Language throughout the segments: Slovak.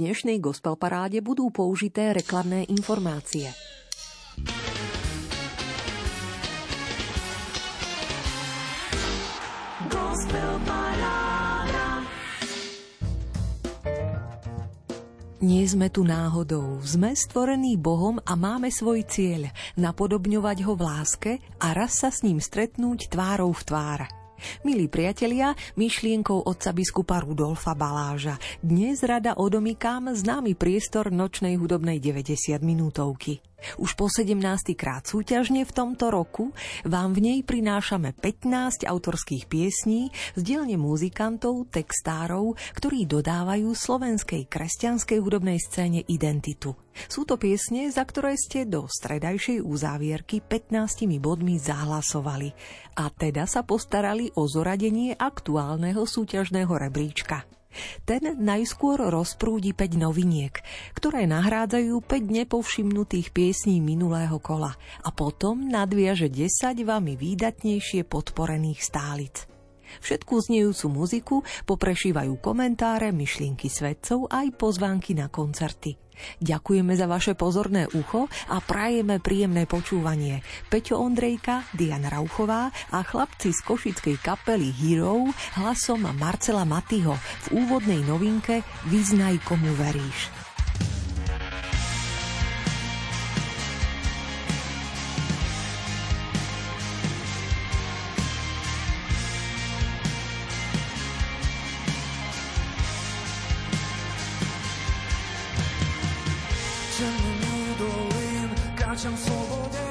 dnešnej gospelparáde budú použité reklamné informácie. Nie sme tu náhodou, sme stvorení Bohom a máme svoj cieľ, napodobňovať ho v láske a raz sa s ním stretnúť tvárou v tvár. Milí priatelia, myšlienkou otca biskupa Rudolfa Baláža dnes rada odomykám známy priestor nočnej hudobnej 90 minútovky. Už po 17. krát súťažne v tomto roku vám v nej prinášame 15 autorských piesní z dielne muzikantov, textárov, ktorí dodávajú slovenskej kresťanskej hudobnej scéne identitu. Sú to piesne, za ktoré ste do stredajšej uzávierky 15 bodmi zahlasovali a teda sa postarali o zoradenie aktuálneho súťažného rebríčka. Ten najskôr rozprúdi 5 noviniek, ktoré nahrádzajú 5 nepovšimnutých piesní minulého kola a potom nadviaže 10 vami výdatnejšie podporených stálic. Všetku znejúcu muziku poprešívajú komentáre, myšlienky svedcov aj pozvánky na koncerty. Ďakujeme za vaše pozorné ucho a prajeme príjemné počúvanie. Peťo Ondrejka, Diana Rauchová a chlapci z košickej kapely Hero hlasom Marcela Matyho v úvodnej novinke Vyznaj, komu veríš. Kráčam v slobode,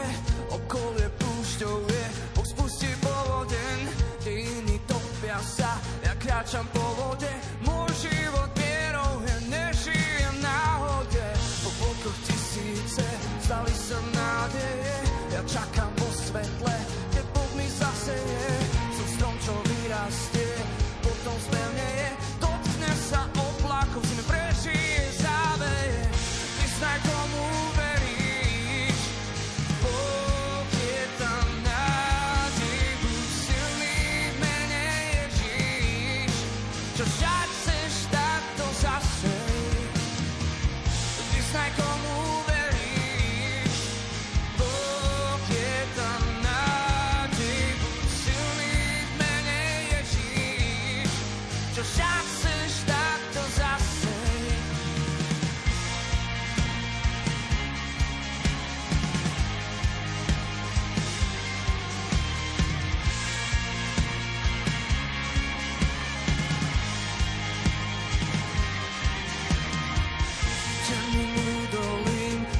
okolie púšťou je, Boh spustí povodeň, dejiny topia sa, ja kráčam po vode, môj život vierou je, nežijem náhode. Po bokoch tisíce vzdali som nádeje, ja čakám po svetle, kde Boh mi zaseje. Som strom, čo vyrastie, potom zmevneje, dotkne sa oblakov, zime prežije záveje. Vyznaj, komu veríš.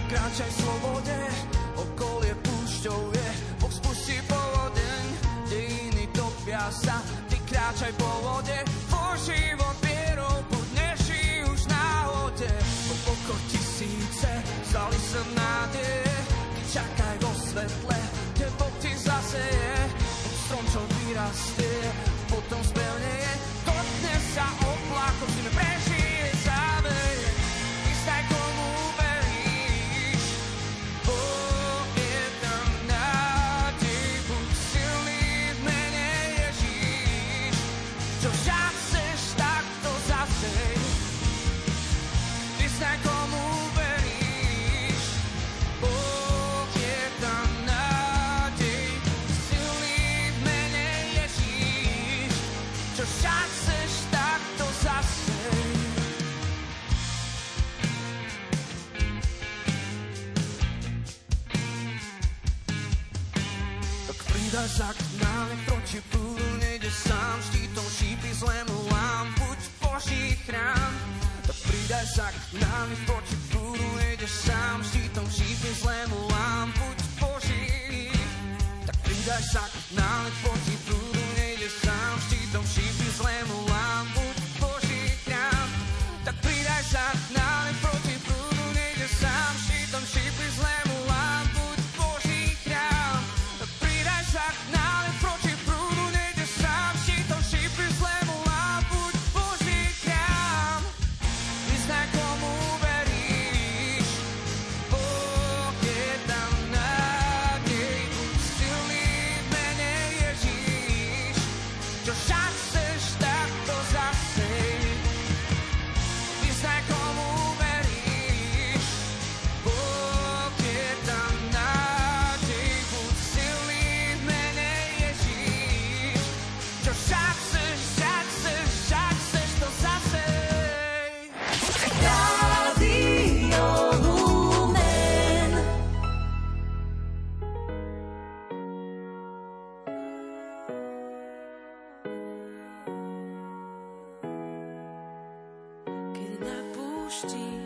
Kráčaj v slobode, okolie púšťou je, Boh spustí povodeň, dejiny topia sa, ty kráčaj po vode, tvoj život vierou podneši už náhode. Po bokoch tisíce vzdali sa nádeje, ty čakaj vo svetle, kde Boh ti zaseje. Pod strom, čo vyrastie, potom spevneje, dotkne sa oblakom, zime prežije záveje. Vyznaj, komu veríš, Boh je tam nádej, buď silný v mene Ježíš, čo však chceš, tak to zasej. Vyznaj, komu veríš, Boh je tam nádej, buď silný v mene Ježíš, čo však chceš, tak to zasej. Dáš sa k nám, kročí púl, nejde sám, štítom šípy zlému lám, buď Boží chrám. Tak pridaj sa k nám, kročí púl, nejde sám, štítom šípy zlému lám, buď Boží. Tak pridaj sa k nám, kročí púl, nejde sám, štítom šípy zlému lám, buď Boží chrám. Tak pridaj sa k nám, kročí púl, nejde sám, štítom šípy zlému lám, buď Boží chrám. Tak nále proti prúdu nejde sám, štítom šípy zlému lám, buď Boží chrám. Vyznaj, komu veríš, Boh je tam nádej, silný v mene Ježíš, čo však chceš, tak to zasej. Vyznaj, komu púšti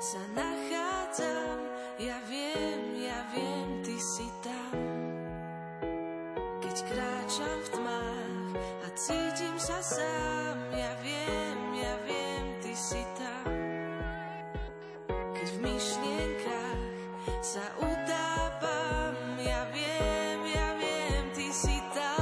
sa nachádzam, ja viem, ty si tam. Keď kráčam v tmách a cítim sa sám, ja viem, ty si tam. Keď v myšlienkach sa utápam, ja viem, ty si tam.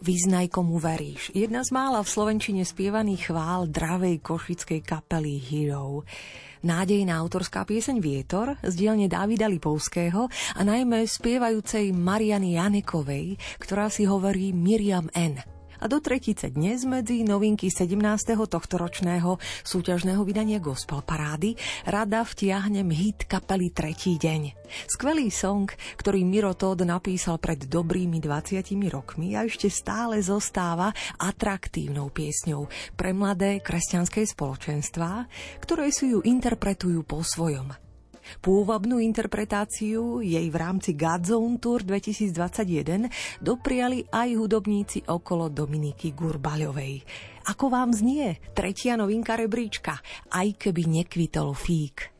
Vyznaj, komu veríš. Jedna z mála v slovenčine spievaných chvál dravej košickej kapely Hero. Nádejná autorská pieseň Vietor z dielne Dávida Lipovského a najmä spievajúcej Mariany Janekovej, ktorá si hovorí Miriam N. A do tretice dnes medzi novinky 17. tohtoročného súťažného vydania Gospel Parády rada vtiahnem hit kapely Tretí deň. Skvelý song, ktorý Miro Tóth napísal pred dobrými 20 rokmi a ešte stále zostáva atraktívnou piesňou pre mladé kresťanské spoločenstvá, ktoré si ju interpretujú po svojom. Pôvabnú interpretáciu jej v rámci Godzone Tour 2021 dopriali aj hudobníci okolo Dominiky Gurbaľovej. Ako vám znie tretia novinka rebríčka, aj keby nekvitol fík?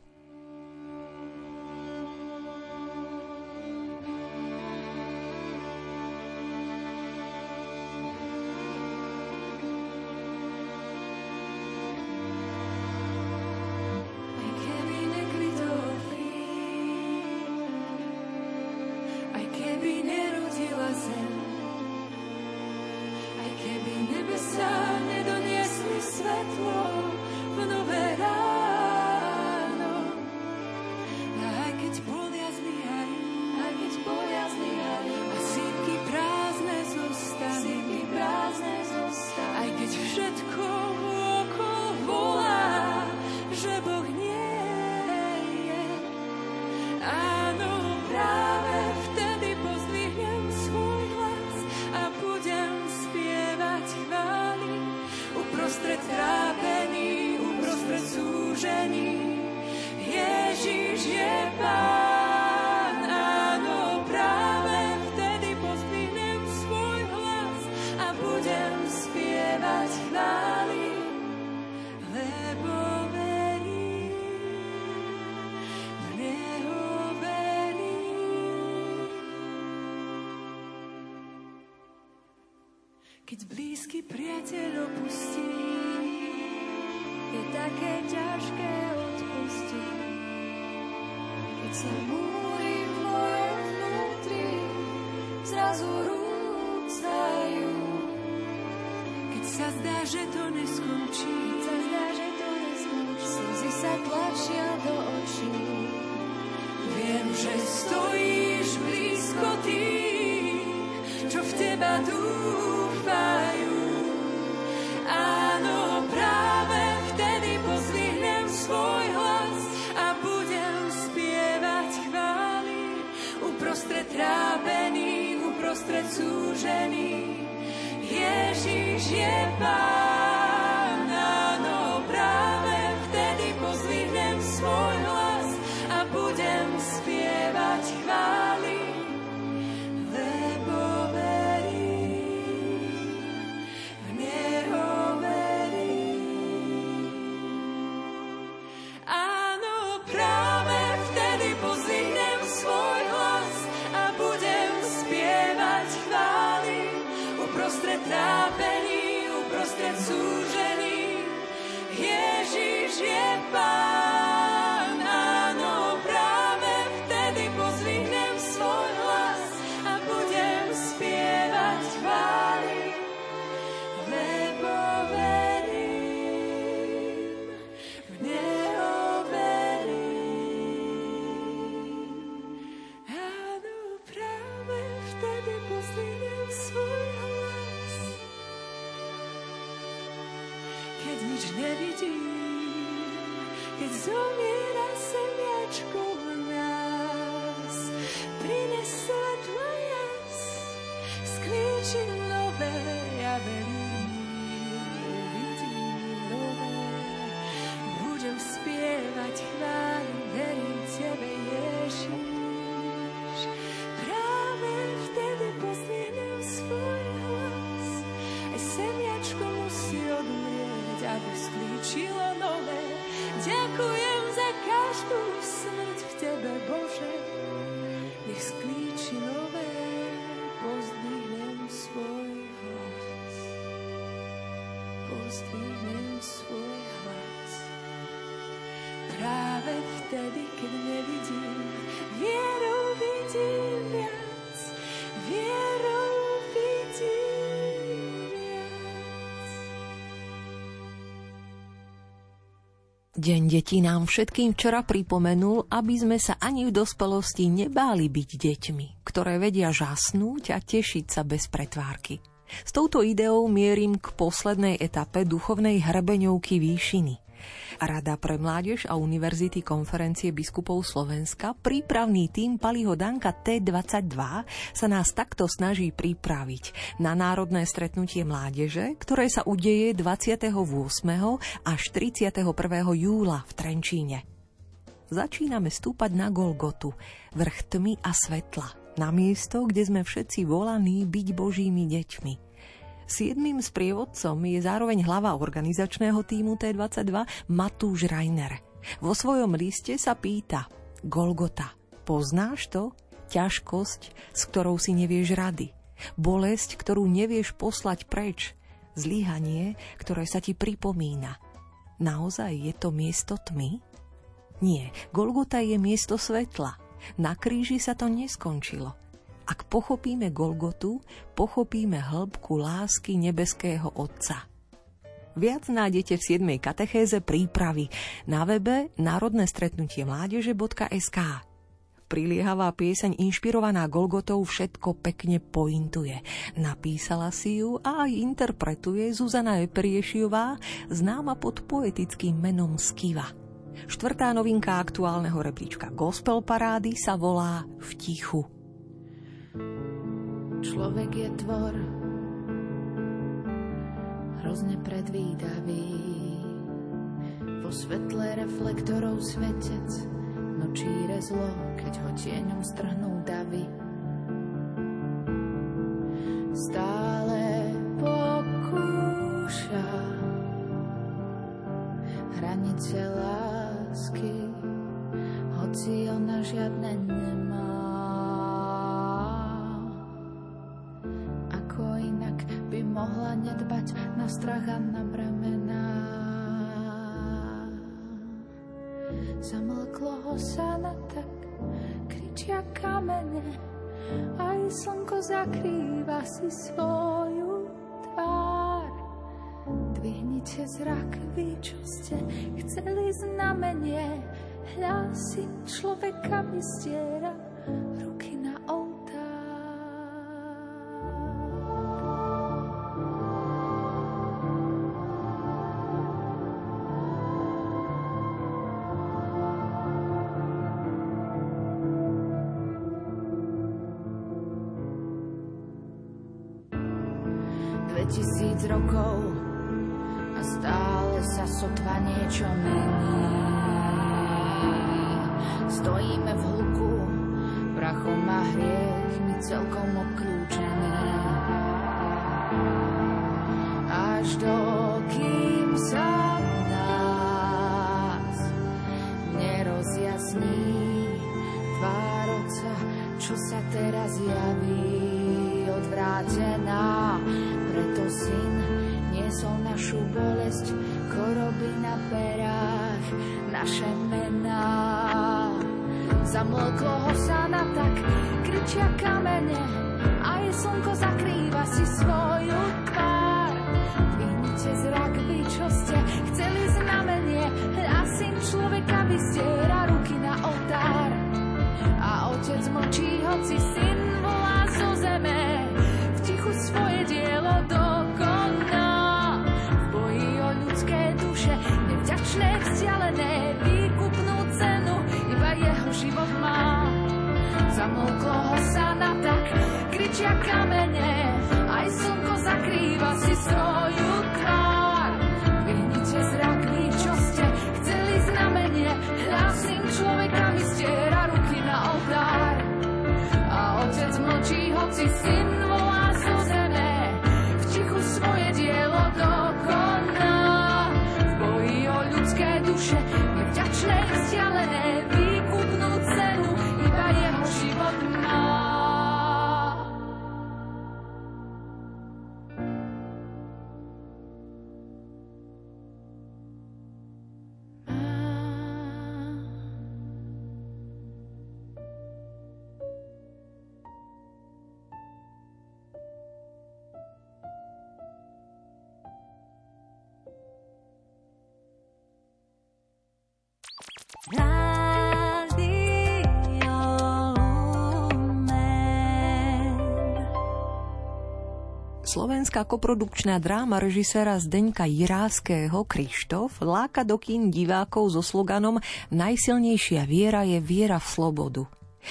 Nebesa nedoniesli svetlo v nové ráno. uprostred trápený, uprostred súžený. Ježiš je Pán, áno, práve vtedy pozdvihnem svoj hlas a budem spievať chvály, lebo verím, v Neho verím. Keď blízky priateľ opustí, je také ťažké odpustiť. Keď sa múry v mojom vnútri zrazu rúcajú. Keď sa zdá, že to neskončí, slzy sa tlačia do očí. Viem, že stojíš blízko tých, čo v teba dúfajú. Áno, práve vtedy pozdvihnem svoj hlas a budem spievať chvály. Uprostred trápený, uprostred súžený, Ježiš je Pán. Áno, práve vtedy pozdvihnem svoj hlas a budem spievať chvály. Uprostred trápení, uprostred súžení, Ježiš je Pán. Áno, práve vtedy pozdvihnem svoj hlas a budem spievať chvály, lebo verím, v Neho verím. Áno, práve vtedy pozdvihnem svoj hlas. Nič nevidím, keď zomiera semiačko v nás. Prines svetla jas, sklíči nové, ja verím, uvidím nové. Budem spievať chvály, verím Tebe, Ježiš. Práve vtedy pozdvihnem svoj hlas, aj semiačko musí odmrieť, aby sklíčilo nové. Ďakujem za každú smrť v Tebe, Bože. Nech sklíči nové, pozdvihnem svoj hlas. Pozdvihnem svoj hlas. Práve vtedy, keď nevidím, vierou vidím viac. Vierou vidím. Deň detí nám všetkým včera pripomenul, aby sme sa ani v dospelosti nebáli byť deťmi, ktoré vedia žasnúť a tešiť sa bez pretvárky. S touto ideou mierim k poslednej etape duchovnej hrebeňovky Výšiny. Rada pre mládež a univerzity Konferencie biskupov Slovenska, prípravný tím Paliho Danka T22 sa nás takto snaží pripraviť na národné stretnutie mládeže, ktoré sa udeje 28. až 31. júla v Trenčíne. Začíname stúpať na Golgotu, vrch tmy a svetla, na miesto, kde sme všetci volaní byť Božími deťmi. 7. sprievodcom je zároveň hlava organizačného tímu T22 Matúš Rainer. Vo svojom liste sa pýta: Golgota, poznáš to? Ťažkosť, s ktorou si nevieš rady. Bolesť, ktorú nevieš poslať preč. Zlyhanie, ktoré sa ti pripomína. Naozaj je to miesto tmy? Nie, Golgota je miesto svetla. Na kríži sa to neskončilo. Ak pochopíme Golgotu, pochopíme hĺbku lásky nebeského Otca. Viac nájdete v 7. katechéze prípravy na webe narodnestretnutiemládeže.sk. Priliehavá pieseň inšpirovaná Golgotou všetko pekne pointuje. Napísala si ju a aj interpretuje Zuzana Eperiešiová, známa pod poetickým menom Skiva. 4. novinka aktuálneho rebríčka Gospel parády sa volá V tichu. Človek je tvor a hrozne predvídavý. Vo svetle reflektorov svetec nočí rezlo, keď ho tieňom strhnú davy. Stále pokúša hranice lásky, hoci ona žiadne nemá. Ako inak by mohla nedbať na strach a na bremená. Zamlklo ho sa na tak, kričia kamene, aj slnko zakrýva si svoju tvár. Dvihnite zrak, vy čo ste chceli znamenie, hľa si človeka mi stiera ruky na rokov a stále sa sotva niečo mení. Stojíme v hluku, prachom a hriech mi celkom obklúčený. Až dokým sa nás nerozjasní tvár Otca, čo sa teraz javí odvrátená. Preto Syn niesol našu bolesť, choroby na perách, naše mená. Zamlklo ho sa na tak, kričia kamene, aj slnko zakrýva si svoju tvár. Dvihnite zrak, vy čo ste chceli znamenie, hľa Syn človeka vystiera ruky na oltár. A Otec mlčí, hoci Syn volá zo zeme, v tichu svoje dielo dokoná. V boji o ľudské duše, nevďačné, vzdialené, výkupnú cenu iba jeho život má. Zamlklo ho sa na tak, kričia kamene, aj slnko zakrýva si svoju tvár. Dvihnite zrak, vy čo ste chceli znamenie, hľa Syn človeka vystiera ruky na oltár. A Otec mlčí, hoci Syn volá zo zeme, v tichu svoje dielo dokoná. V boji o ľudské duše, nevďačné, vzdialené, výkupnú cenu iba jeho život má. Slovenská koprodukčná dráma režiséra Zdenka Jiráského Krištof láka do kín divákov so sloganom Najsilnejšia viera je viera v slobodu.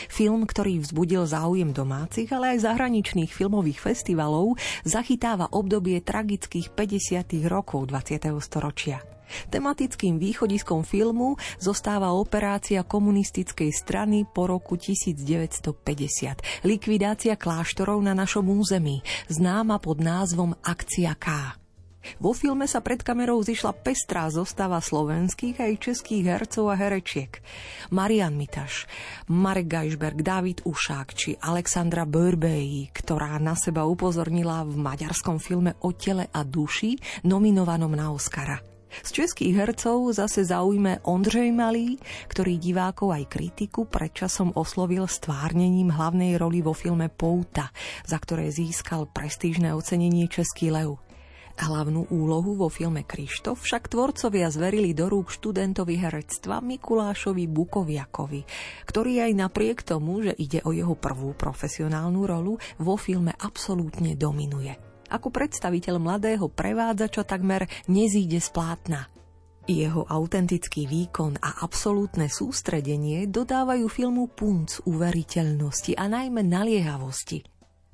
Film, ktorý vzbudil záujem domácich, ale aj zahraničných filmových festivalov, zachytáva obdobie tragických 50. rokov 20. storočia. Tematickým východiskom filmu zostáva operácia komunistickej strany po roku 1950, likvidácia kláštorov na našom území, známa pod názvom Akcia K. Vo filme sa pred kamerou zišla pestrá zostava slovenských aj českých hercov a herečiek. Marian Mitáš, Marek Geisberg, David Ušák či Alexandra Börbély, ktorá na seba upozornila v maďarskom filme O tele a duši, nominovanom na Oscara. Z českých hercov zase zaujme Ondřej Malý, ktorý divákov aj kritiku predčasom oslovil stvárnením hlavnej roli vo filme Pouta, za ktoré získal prestížne ocenenie Český lev. Hlavnú úlohu vo filme Krištof však tvorcovia zverili do rúk študentovi herectva Mikulášovi Bukovjakovi, ktorý aj napriek tomu, že ide o jeho prvú profesionálnu rolu, vo filme absolútne dominuje. Ako predstaviteľ mladého prevádzača takmer nezíde z plátna. Jeho autentický výkon a absolútne sústredenie dodávajú filmu punc uveriteľnosti a najmä naliehavosti.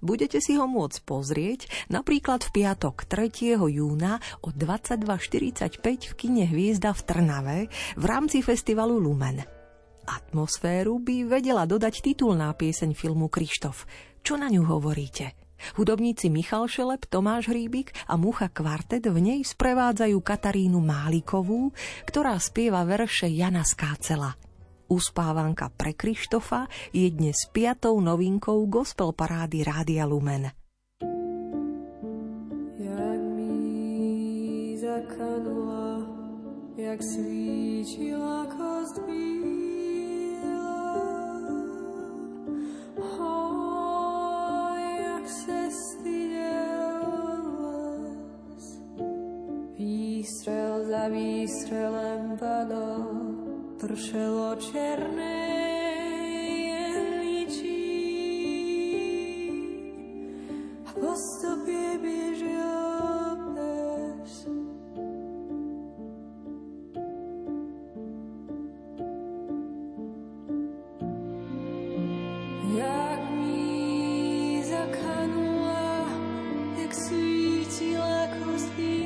Budete si ho môcť pozrieť napríklad v piatok 3. júna o 22:45 v kine Hviezda v Trnave v rámci festivalu Lumen. Atmosféru by vedela dodať titulná pieseň filmu Krištof. Čo na ňu hovoríte? Hudobníci Michal Šeleb, Tomáš Hrýbik a Mucha Kvartet v nej sprevádzajú Katarínu Málikovú, ktorá spieva verše Jana Skácela. Uspávanka pre Krištofa je dnes 5. novinkou gospel parády Rádia Lumen. Jak míza kanula, jak svíčila kost bíla, jak se styděl les, výstřel za výstřelem padal. Pršelo černé jehličí a po stopě běžel pes. Jak míza kanula, jak svítila kost bílá.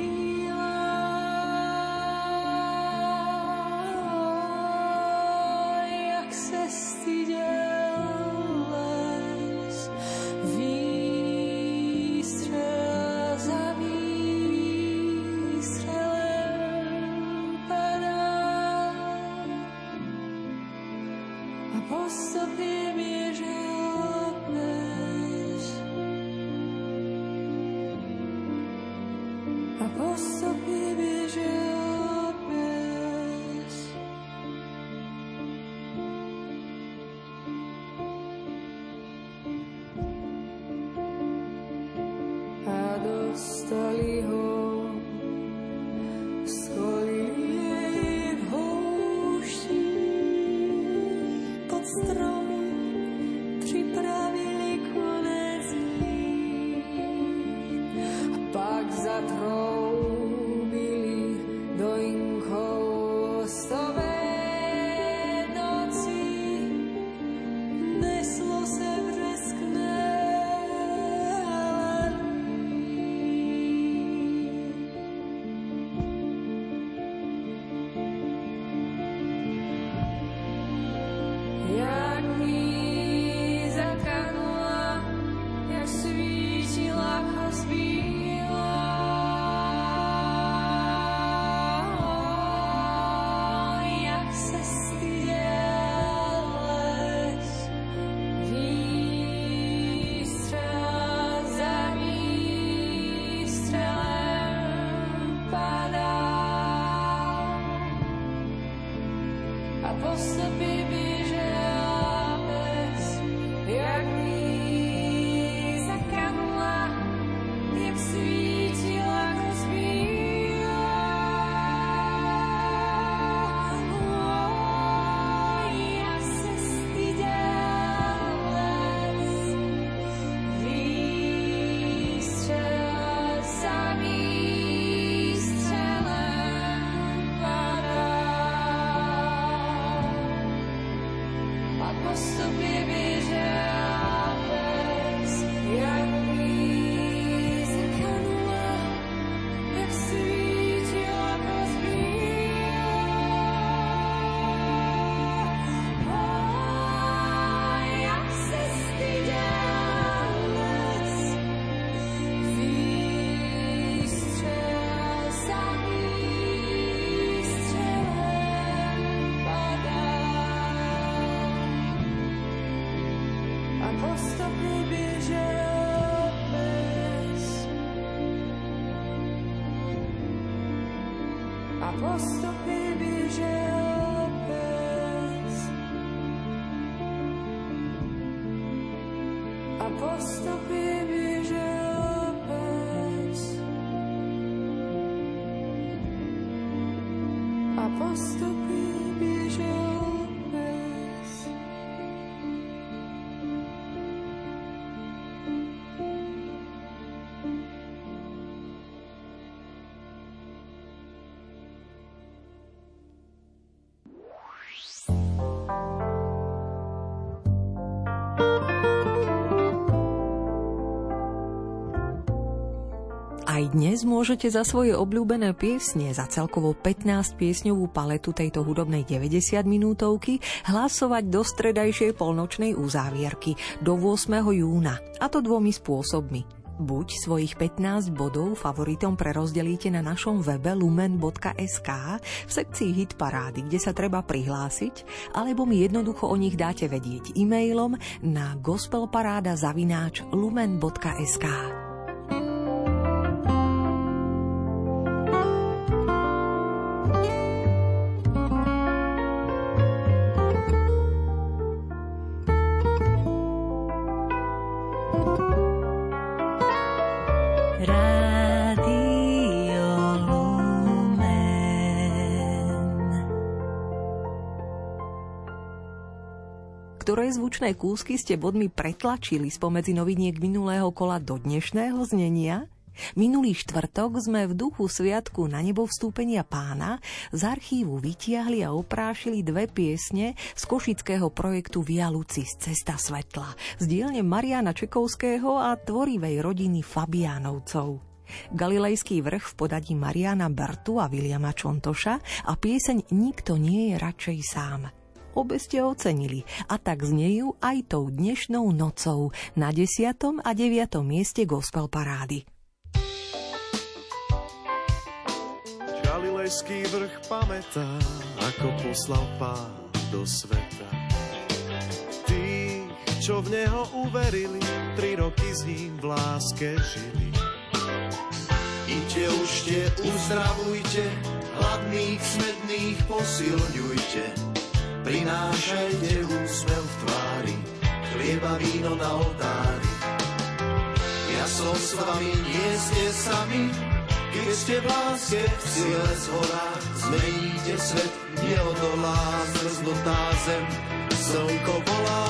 Aj dnes môžete za svoje obľúbené piesne, za celkovo 15-piesňovú paletu tejto hudobnej 90-minútovky hlasovať do stredajšej polnočnej uzávierky, do 8. júna, a to 2 spôsobmi. Buď svojich 15 bodov favoritom prerozdelíte na našom webe lumen.sk v sekcii Hit parády, kde sa treba prihlásiť, alebo mi jednoducho o nich dáte vedieť e-mailom na gospelparada@lumen.sk. Ktoré zvučné kúsky ste bodmi pretlačili spomedzi noviniek minulého kola do dnešného znenia? Minulý štvrtok sme v duchu sviatku Na nebo vstúpenia Pána z archívu vytiahli a oprášili 2 piesne z košického projektu Via Lucis Cesta svetla z dielne Mariána Čekovského a tvorivej rodiny Fabiánovcov. Galilejský vrch v podaní Mariána Bartu a Viliama Čontoša a pieseň Nikto nie je radšej sám. Obe ste ocenili a tak znejú aj tou dnešnou nocou na 10. a 9. mieste gospel parády. Galilejský vrch pamätá, ako poslal Pán do sveta tých, čo v neho uverili, 3 roky s ním v láske žili. Iďte, užte, uzdravujte, hladných, smedných posilňujte. Prinášajte úsmev v tvári, chlieba víno na oltári. Ja som s vami, nie ste sami, keď ste v láske, v sile zhora. Zmeníte svet, neodolá zmrznutá zem, slnko volá.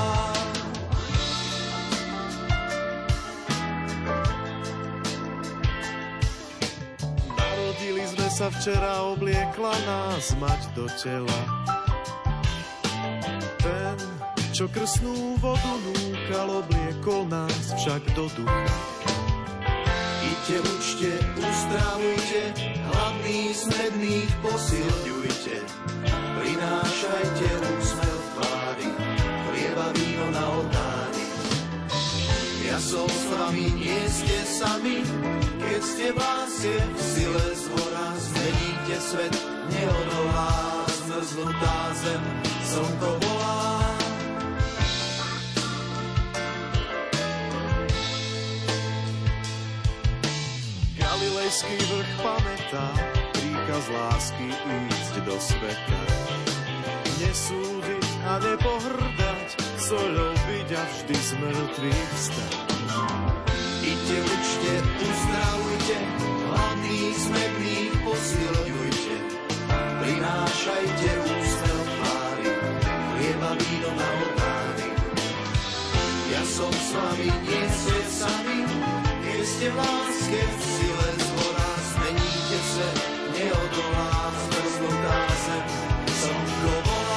Narodili sme sa včera, obliekla nás mať do tela. Ten, čo krstnú vodu núkal, obliekol nás však do ducha. Iďte, učte, uzdravujte, hladných, smedných posilňujte. Prinášajte úsmev v tvári, chlieba víno na oltári. Ja som s vami, nie ste sami, keď ste v láske, v sile zhora. Zmeníte svet, neodolá zmrznutá zem, slnko volá. Galilejský vrch pamätá príkaz lásky ísť do sveta. Nesúdiť a nepohrdať, soľou byť a vždy z mŕtvych vstať. Iďte, učte, uzdravujte, hladných, smedných posilňujte. Prinášajte úsmev v tvári, chlieba víno na oltári. Ja som s vami, nie ste sami, keď ste v láske, v sile zhora. Zmeníte se, neodolá zmrznutá zem, slnko volá.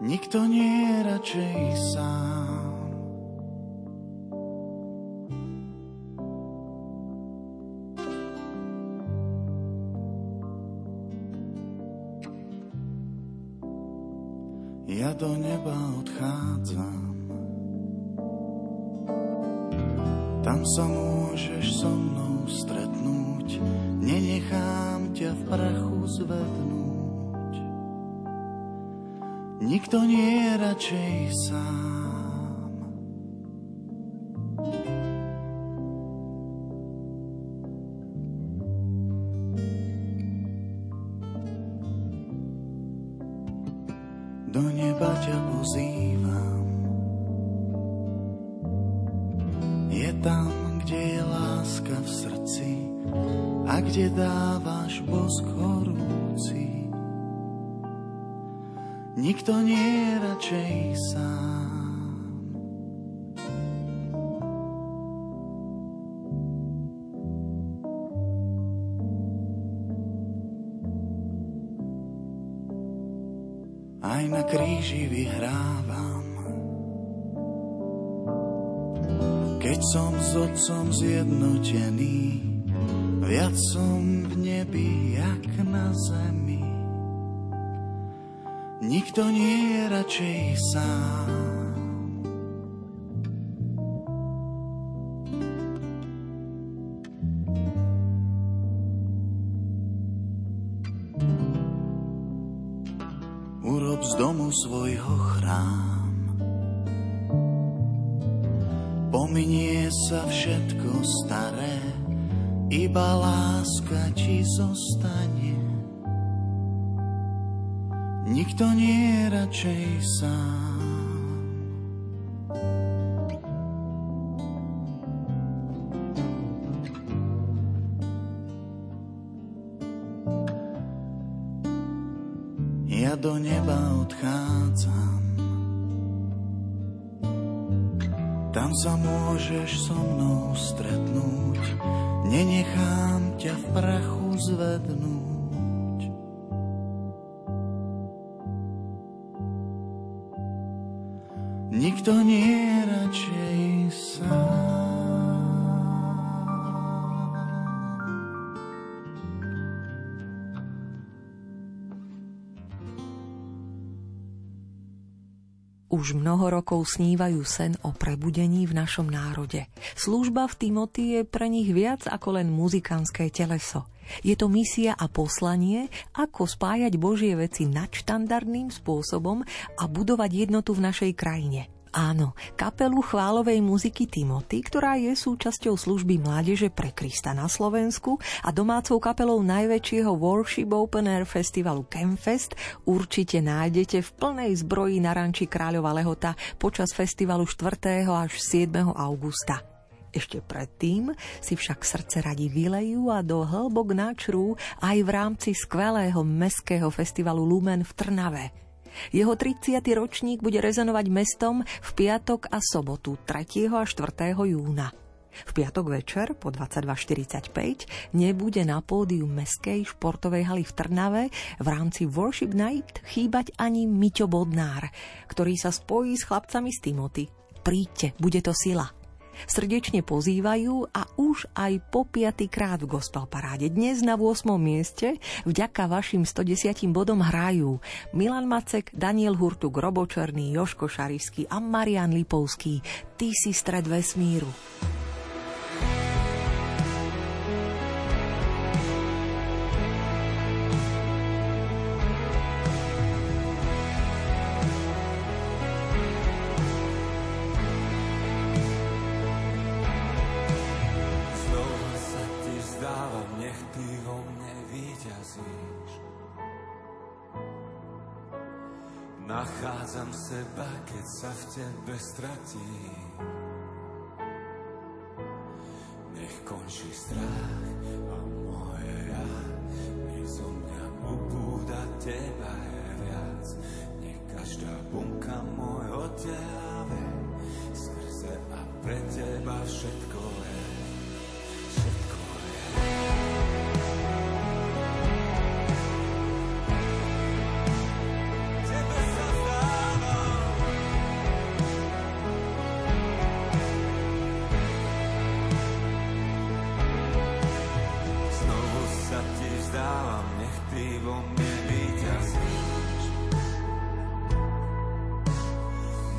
Nikto nie je radšej sám. Ja do neba odchádzam, tam sa môžeš so mnou stretnúť, nenechám ťa v prachu zvednúť. Nikto nie je radšej sám. Do neba ťa pozývam, je tam, kde je láska v srdci a kde dávaš bosk horúci. Nikto nie je radšej sám. aj na kríži vyhrávam. Keď som s Otcom zjednotený, viac som v nebi, jak na zemi. Nikto nie je radšej sám. Urob z domu svojho chrám. Pominie sa všetko staré, iba láska ti zostane. Nikto nie je radšej sám. Ja do neba odchádzam, tam sa môžeš so mnou stretnúť, nenechám ťa v prachu zvednúť. Nikto nie je radšej sám. Už mnoho rokov snívajú sen o prebudení v našom národe. Služba v Timothy je pre nich viac ako len muzikantské teleso. Je to misia a poslanie, ako spájať Božie veci nadštandardným spôsobom a budovať jednotu v našej krajine. Áno, kapelu chválovej muziky Timothy, ktorá je súčasťou služby Mládeže pre Krista na Slovensku a domácou kapelou najväčšieho Worship Open Air festivalu Campfest, určite nájdete v plnej zbroji na ranči Kráľova Lehota počas festivalu 4. až 7. augusta. Ešte predtým si však srdce radi vylejú a do hĺbok načrú aj v rámci skvelého mestského festivalu Lumen v Trnave. Jeho 30. ročník bude rezonovať mestom v piatok a sobotu 3. a 4. júna. V piatok večer po 22.45 nebude na pódiu mestskej športovej haly v Trnave v rámci Worship Night chýbať ani Miťo Bodnár, ktorý sa spojí s chlapcami z Timothy. Príďte, bude to sila. Srdečne pozývajú a už aj po 5. krát v gospel paráde. Dnes na 8. mieste vďaka vašim 110 bodom hrajú Milan Macek, Daniel Hurtuk, Robo Černý, Joško Šariský a Marian Lipovský. Ty si stred vesmíru. Nachádzam seba, keď sa v tebe stratím. Nech končí strach a moje ja, nech zo mňa ubúda, teba je viac. Nech každá bunka môjho tela vie, skrze a pre teba všetko je.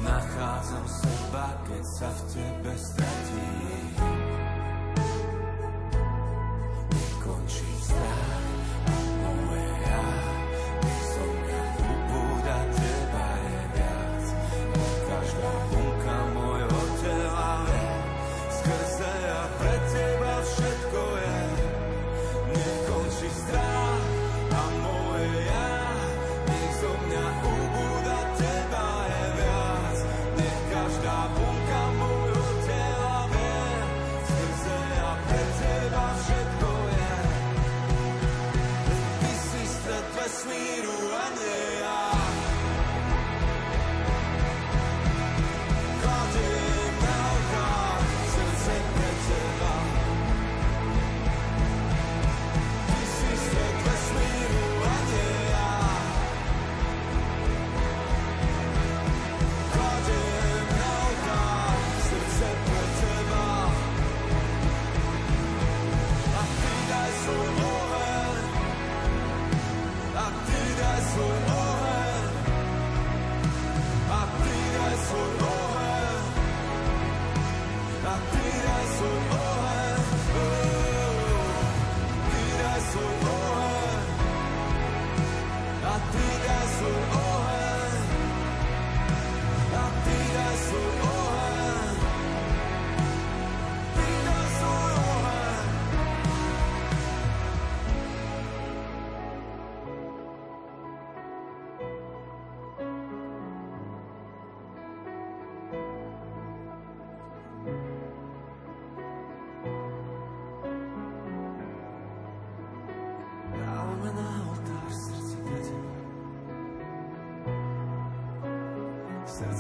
Nachádzam seba, keď sa v tebe stratím.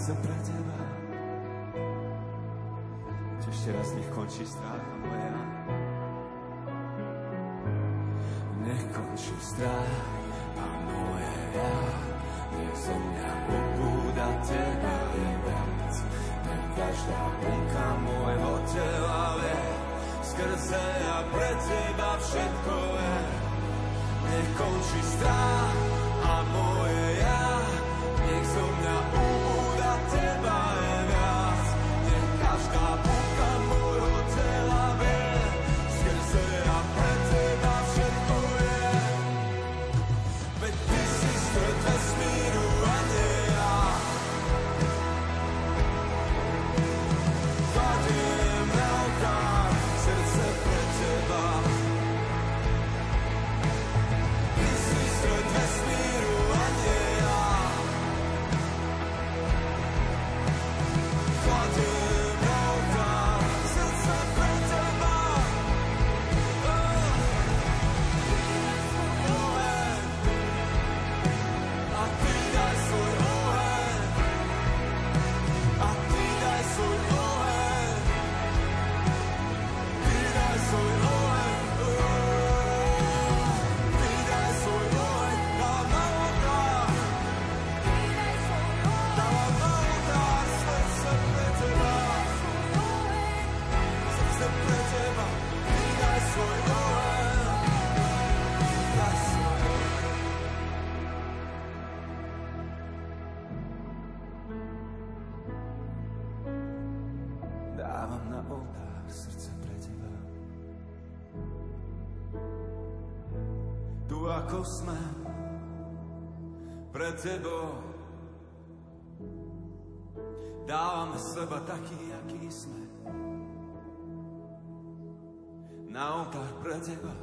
srdce pre teba. Ešte raz nech končí strácha moja. Nech končí strach, Pán moje ja. Nech zo mňa pobúda teba je viac. Nech každá bunka mojho tela vie. Skrze ja pre teba všetko je. Nech končí strach a moje ja. Nech zo mňa pobúda teba je viac. Nech každá bunka mojho tela vie. Skrze ja pre teba všetko je. Veď ty si stred vesmíru a nie ja. Kladiem na oltár srdce pre teba. Ty si stred vesmíru a nie ja. Kladiem na oltár srdce pre teba. Oheň. A ty daj svoj oheň. A ty daj svoj oheň. Ty daj svoj oheň. Ty daj svoj oheň. Dávam na oltár. Dávam na oltár srdce pre teba. Srdce pre teba. Ty daj svoj oheň. Daj svoj oheň. Dávam na oltár srdce pre teba. Tu ako sme pred tebou. Dávame seba taký, aký sme. Na oltár pre teba.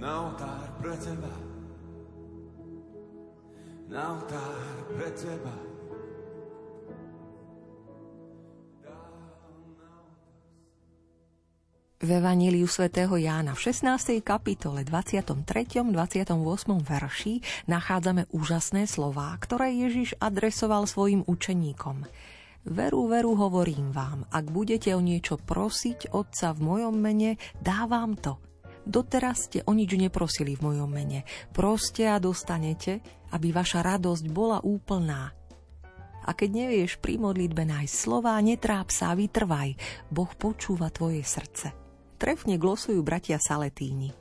Na oltár pre teba. Na oltár pre teba. Dávam na oltár. V Evaníliu svätého Jána v 16. kapitole 23. 28. verši nachádzame úžasné slová, ktoré Ježiš adresoval svojim učeníkom. Veru, veru, hovorím vám, ak budete o niečo prosiť Otca v mojom mene, dá vám to. Doteraz ste o nič neprosili v mojom mene. Proste a dostanete, aby vaša radosť bola úplná. A keď nevieš pri modlitbe nájsť slová, netráp sa, vytrvaj. Boh počúva tvoje srdce. Trefne glosujú bratia Saletíni.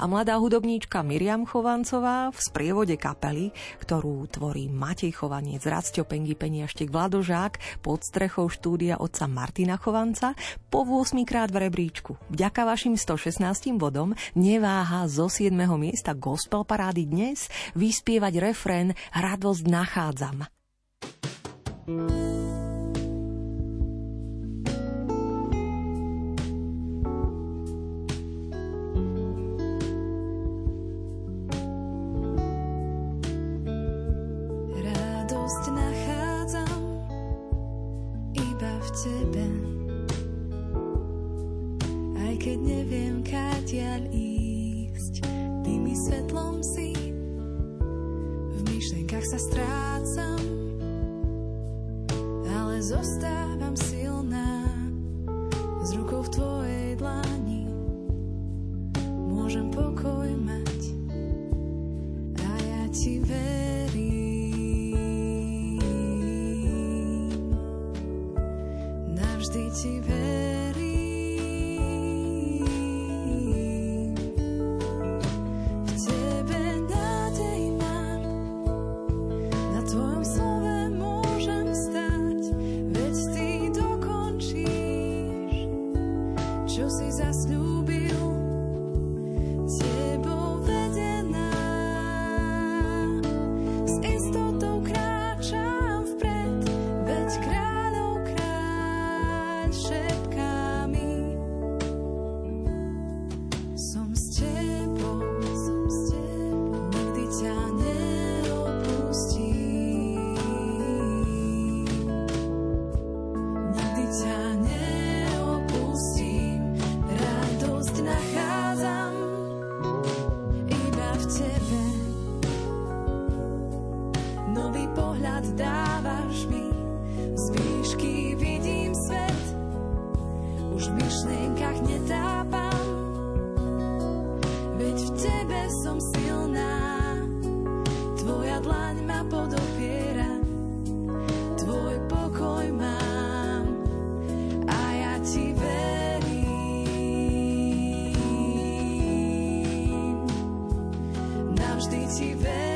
A mladá hudobníčka Miriam Chovancová v sprievode kapely, ktorú tvorí Matej Chovanec, Racťo Pengy, Peniaštek, Vladožák pod strechou štúdia otca Martina Chovanca, po 8-krát v rebríčku. Vďaka vašim 116 bodom neváha zo 7. miesta gospel parády dnes vyspievať refrén Radosť nachádzam. Tebe. Aj keď neviem, kadiaľ ísť, ty mi svetlom si. V myšlienkach sa strácam, ale zostávam silná. S rukou v tvojej dlani môžem pokoj mať a ja ti verím. Vždy ti verím, v tebe nádej mám, na tvojom slove môžem stať, veď ty dokončíš, čo si zasľúbil, tebou vedená, s istotou kráčam vpred, veď nachádzam. myšlienkach netápam, veď v tebe som silná. Tvoja dlaň ma podopiera, tvoj pokoj mám a ja ti verím. Navždy ti verím.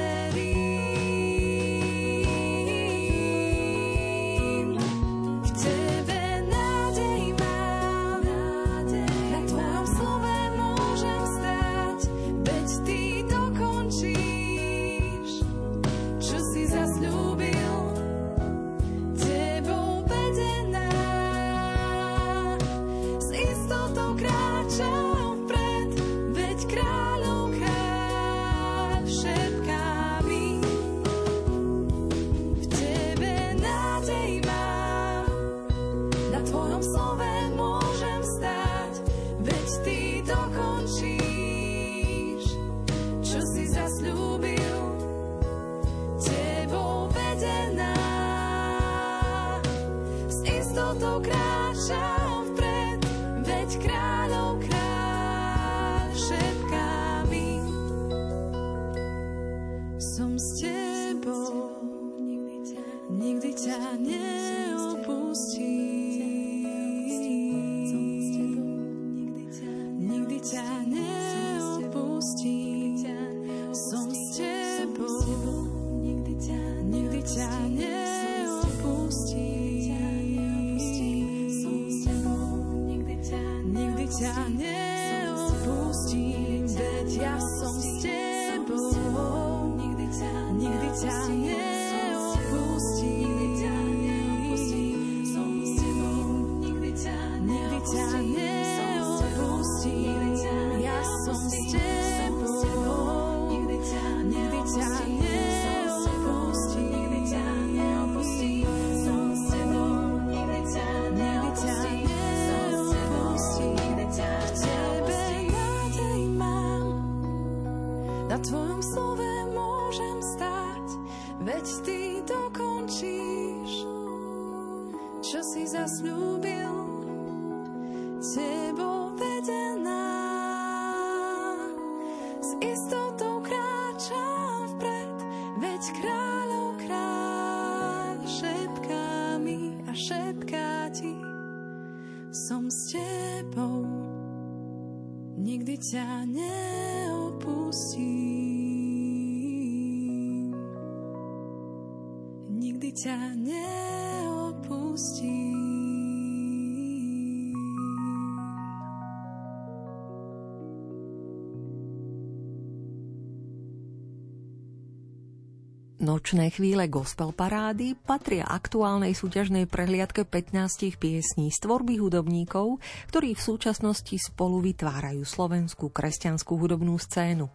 Nočné chvíle gospel parády patria aktuálnej súťažnej prehliadke 15 piesní z tvorby hudobníkov, ktorí v súčasnosti spolu vytvárajú slovenskú kresťanskú hudobnú scénu.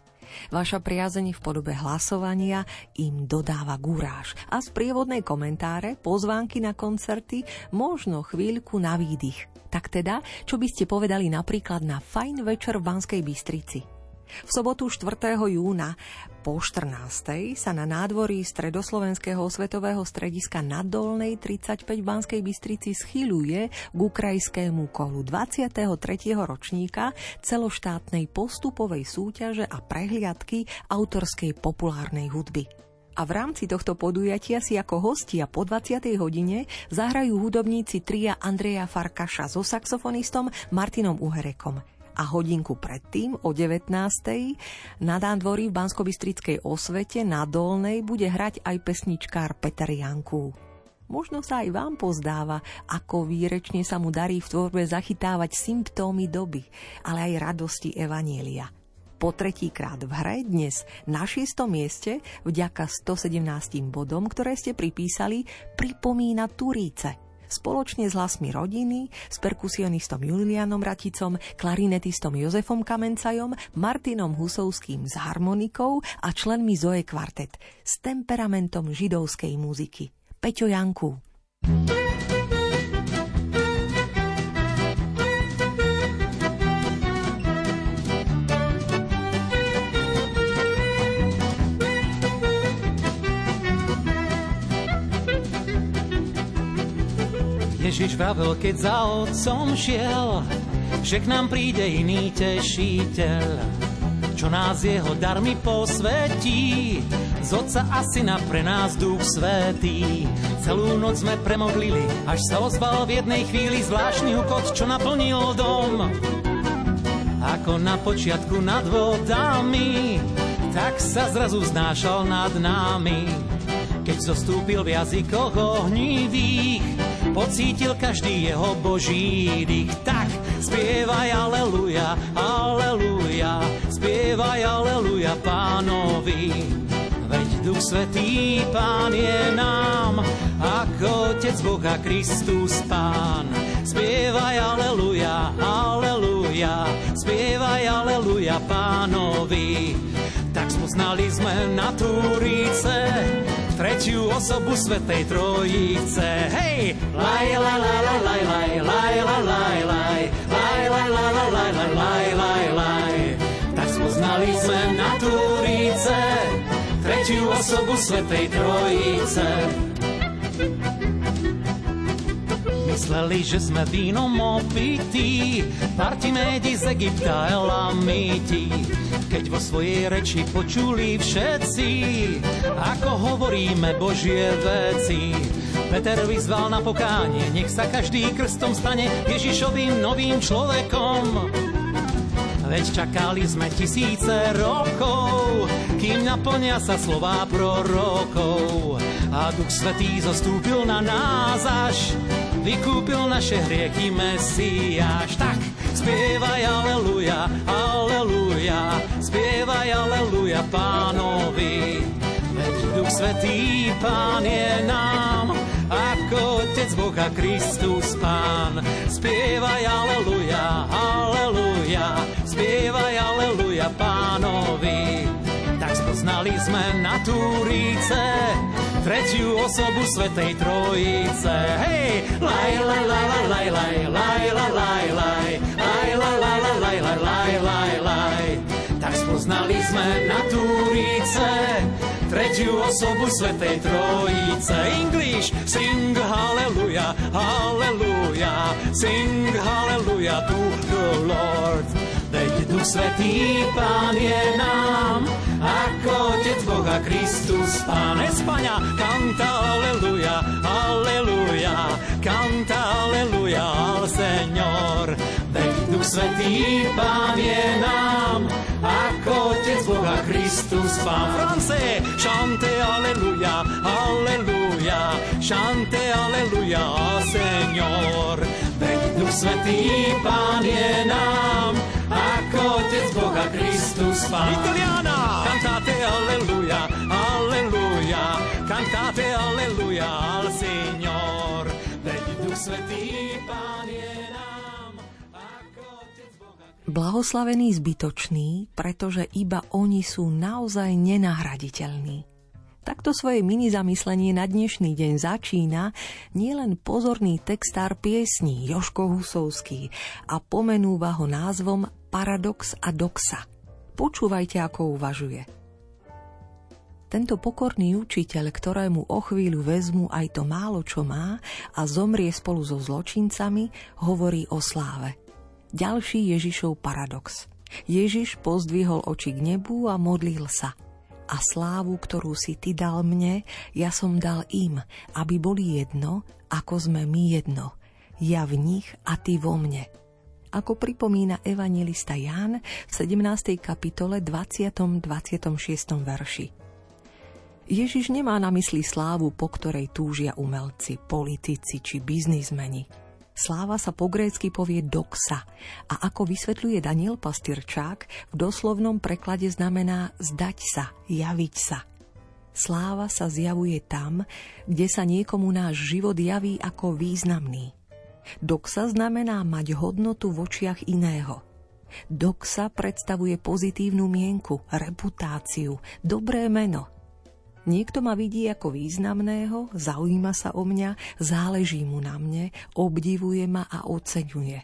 Vaša priazeň v podobe hlasovania im dodáva guráž a sprievodné komentáre, pozvánky na koncerty, možno chvíľku na výdych. Tak teda, čo by ste povedali napríklad na fajn večer v Banskej Bystrici? V sobotu 4. júna po 14. sa na nádvorí Stredoslovenského svetového strediska na Dolnej 35 v Banskej Bystrici schyluje k ukrajinskému kolu 23. ročníka celoštátnej postupovej súťaže a prehliadky autorskej populárnej hudby. A v rámci tohto podujatia si ako hostia po 20. hodine zahrajú hudobníci tria Andreja Farkaša so saxofonistom Martinom Uherekom. A hodinku predtým, o 19. na nádvorí v Banskobystrickej Osvete na Dolnej bude hrať aj pesničkár Peter Janku. Možno sa aj vám pozdáva, ako výrečne sa mu darí v tvorbe zachytávať symptómy doby, ale aj radosti evanjelia. Po tretíkrát v hre dnes na 6. mieste vďaka 117 bodom, ktoré ste pripísali, pripomína Turíce. Spoločne s hlasmi rodiny, s perkusionistom Julianom Raticom, klarinetistom Jozefom Kamencajom, Martinom Husovským s harmonikou a členmi Zoe Kvartet s temperamentom židovskej muziky. Peťo Janku. Ježiš vravel, keď za otcom šiel, že k nám príde iný tešiteľ, čo nás jeho darmi posvetí. Z Otca a Syna pre nás Duch Svätý. Celú noc sme premodlili, až sa ozval v jednej chvíli zvláštny hukot, čo naplnil dom. Ako na počiatku nad vodami, tak sa zrazu vznášal nad nami. Keď zostúpil v jazykoch ohnivých, pocítil každý jeho Boží dých. Tak spievaj aleluja, aleluja, spievaj aleluja Pánovi. Veď Duch Svätý Pán je nám, ako Otec Boh a Kristus Pán. Spievaj aleluja, aleluja, spievaj aleluja Pánovi. Tak spoznali sme na Túrice tretiu osobu Svätej Trojice. Hej! Laj, laj, laj, laj, laj, laj, laj, laj, laj, laj, laj, laj, laj, laj, laj. Tak spoznali sme na Túrice tretiu osobu Svätej Trojice. Mysleli, že sme vínom opití, parti médi z Egypta elamiti. Keď vo svojej reči počuli všetci, ako hovoríme Božie veci. Peter vyzval na pokánie, nech sa každý krstom stane Ježišovým novým človekom. Veď čakali sme tisíce rokov, kým naplnia sa slová prorokov. A Duch Svätý zostúpil na nás, až vykúpil naše hriechy Mesiáš. Tak spievaj aleluja, aleluja, spievaj aleluja Pánovi. Veď Duch Svätý Pán je nám, ako Otec Boh a Kristus Pán. Spievaj aleluja, aleluja, spievaj aleluja Pánovi. Tak spoznali sme na Túrice tretiu osobu Svätej Trojice. Hej! Laj, laj, laj, laj, laj, laj, laj, laj, laj, laj, laj, laj, laj, laj, laj, laj. Tak spoznali sme na Túrice tretiu osobu Svätej Trojice. English! Sing hallelujah, hallelujah, sing hallelujah to the Lord. Veď Duch Svätý Pán je nám, ako Otec Boh a Kristus Pán. Espaňa! Canta hallelujah, hallelujah, canta hallelujah al Señor. Veď Duch Svätý Pán je nám, ako Otec Boh a Kristus Pán. France! Šante aleluja, aleluja, šante aleluja, Señor. Veď Duch Svätý Pán je nám, ako Otec Boh a Kristus Pán. Italiana! Cantate aleluja, aleluja, cantate aleluja, al Señor. Veď Duch Svätý Pán je nám, ako Otec Boh a Kristus Pán. Blahoslavení zbytoční, pretože iba oni sú naozaj nenahraditeľní. Takto svoje mini zamyslenie na dnešný deň začína nielen pozorný textár piesní Joško Husovský a pomenúva ho názvom Paradox a doxa. Počúvajte, ako uvažuje. Tento pokorný učiteľ, ktorému o chvíľu vezmu aj to málo, čo má a zomrie spolu so zločincami, hovorí o sláve. Ďalší Ježišov paradox. Ježiš pozdvihol oči k nebu a modlil sa. A slávu, ktorú si ty dal mne, ja som dal im, aby boli jedno, ako sme my jedno. Ja v nich a ty vo mne. Ako pripomína evanjelista Ján v 17. kapitole 20-26. verši. Ježiš nemá na mysli slávu, po ktorej túžia umelci, politici či biznismeni. Sláva sa po grécky povie doxa a ako vysvetľuje Daniel Pastyrčák, v doslovnom preklade znamená zdať sa, javiť sa. Sláva sa zjavuje tam, kde sa niekomu náš život javí ako významný. Doxa znamená mať hodnotu v očiach iného. Doxa predstavuje pozitívnu mienku, reputáciu, dobré meno. Niekto ma vidí ako významného, zaujíma sa o mňa, záleží mu na mne, obdivuje ma a oceňuje.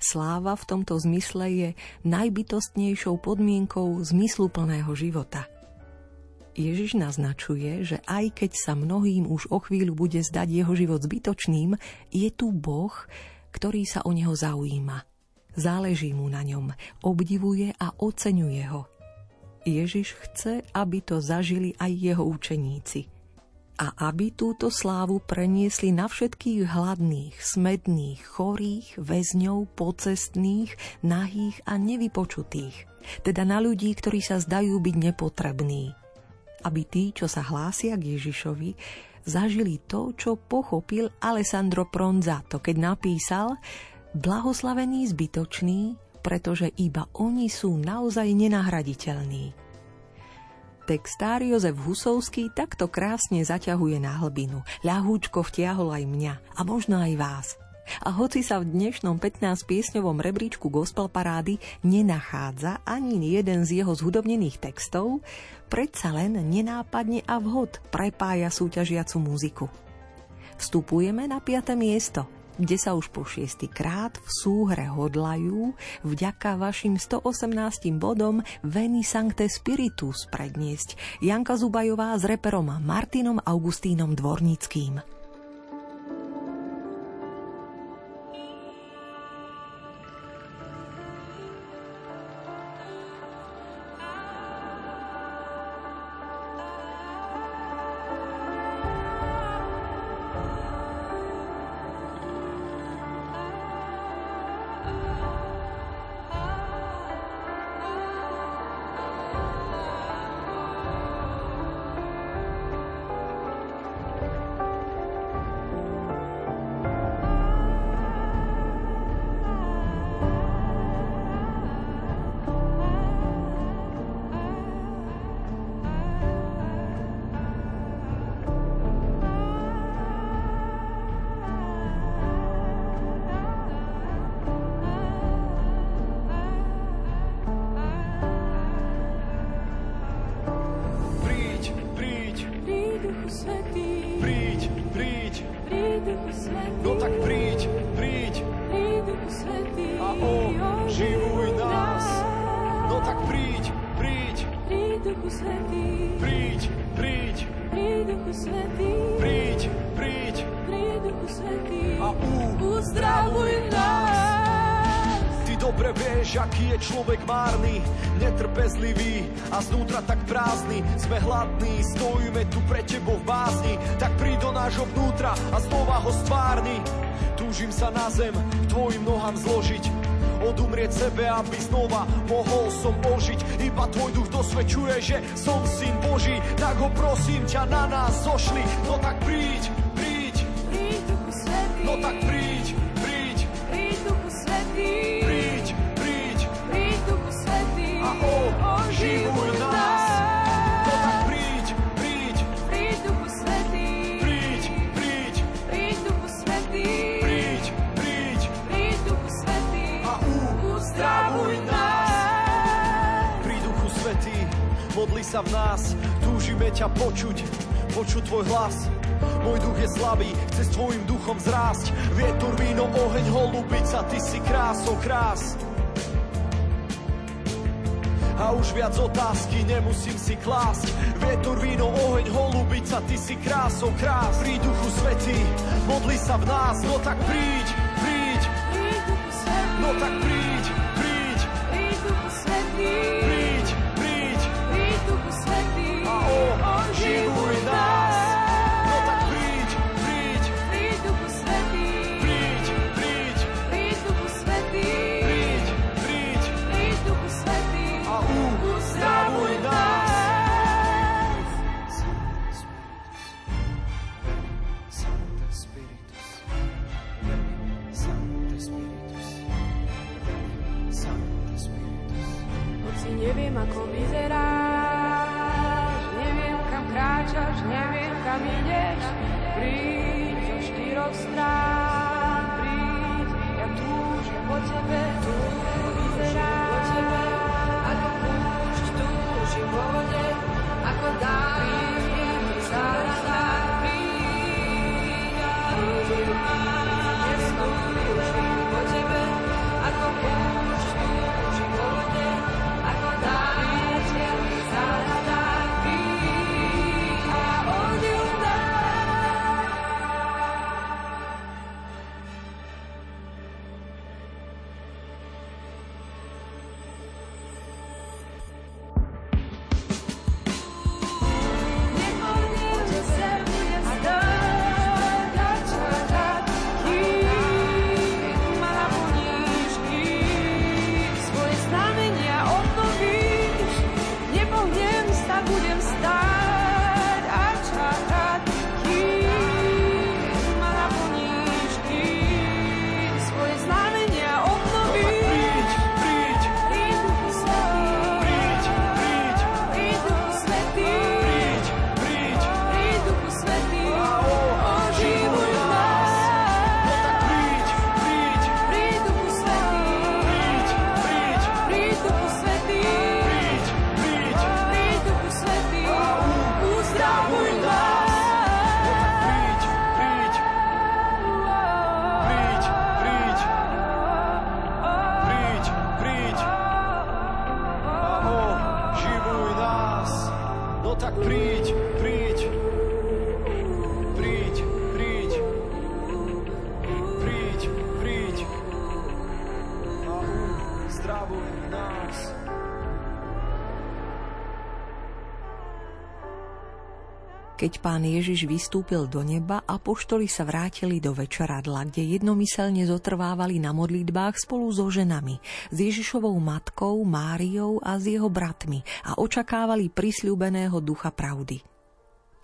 Sláva v tomto zmysle je najbytostnejšou podmienkou zmysluplného života. Ježiš naznačuje, že aj keď sa mnohým už o chvíľu bude zdať jeho život zbytočným, je tu Boh, ktorý sa o neho zaujíma. Záleží mu na ňom, obdivuje a oceňuje ho. Ježiš chce, aby to zažili aj jeho učeníci. A aby túto slávu preniesli na všetkých hladných, smedných, chorých, väzňov, pocestných, nahých a nevypočutých, teda na ľudí, ktorí sa zdajú byť nepotrební. Aby tí, čo sa hlásia k Ježišovi, zažili to, čo pochopil Alessandro Pronzato, keď napísal: blahoslavení zbytoční, pretože iba oni sú naozaj nenahraditeľní. Textár Jozef Husovský takto krásne zaťahuje na hlbinu. Ľahúčko vtiahol aj mňa a možno aj vás. A hoci sa v dnešnom 15-piesňovom rebríčku Gospel Parády nenachádza ani jeden z jeho zhudobnených textov, predsa len nenápadne a vhod prepája súťažiacu muziku. Vstupujeme na 5. miesto, kde sa už po 6-krát v súhre hodlajú vďaka vašim 118 bodom Veni Sancte Spiritus predniesť Janka Zubajová s reperom Martinom Augustínom Dvornickým. A znútra tak prázdny, sme hladní, stojíme tu pre tebou v bázni. Tak príď do nášho vnútra a znova ho stvárni. Túžim sa na zem k tvojim nohám zložiť, odumrieť sebe, aby znova mohol som ožiť. Iba tvoj duch dosvedčuje, že som syn Boží, tak ho prosím ťa na nás zošli. No tak príď, príď, príď Duchu Svätý. No tak príď, príď, príď Duchu Svätý. Príď, príď, príď Duchu Svätý. A oživuj nás. No tak príď, príď, príď Duchu Svätý. Príď, príď, príď Duchu Svätý. Príď, príď, príď Duchu Svätý. A uzdravuj nás. Príď Duchu Svätý, modli sa v nás, túžime ťa počuť, počuť tvoj hlas. Môj duch je slabý, chce s tvojim duchom zrásť. Vietor, víno, oheň, holubica, ty si krásou krás. A už viac otázky nemusím si klásť. Vietor, víno, oheň, holubica, ty si krásou krás. Príď Duchu Svätý, modli sa v nás. No tak príď, príď, príď Duchu Svätý. No tak príď, príď, príď Duchu Svätý. Príď, príď, príď Duchu Svätý. A oživuj nás. No tak príď, príď, príď Duchu Svätý. Príď, príď, príď Duchu Svätý. Príď, príď, príď Duchu Svätý. A uzdravuj nás. Sancte Spiritus, Sancte Spiritus, Sancte Spiritus. Hoci neviem, ako vyzeráš, neviem, kam kráčaš, neviem, kam ideš, príď zo štyroch strán, príď, ja túžim po tebe, túžim vyzeráš. Vode, ako dáš mi záradá, príď a uživ nás. Neskúšim po tebe, ako púšť túžim po vode, ako dáš mi záradá, príď a uživ nás. tak príď a uzdravuj nás. Keď Pán Ježiš vystúpil do neba, apoštoli sa vrátili do večeradla, kde jednomyselne zotrvávali na modlitbách spolu so ženami, s Ježišovou matkou, Máriou a s jeho bratmi a očakávali prisľúbeného ducha pravdy.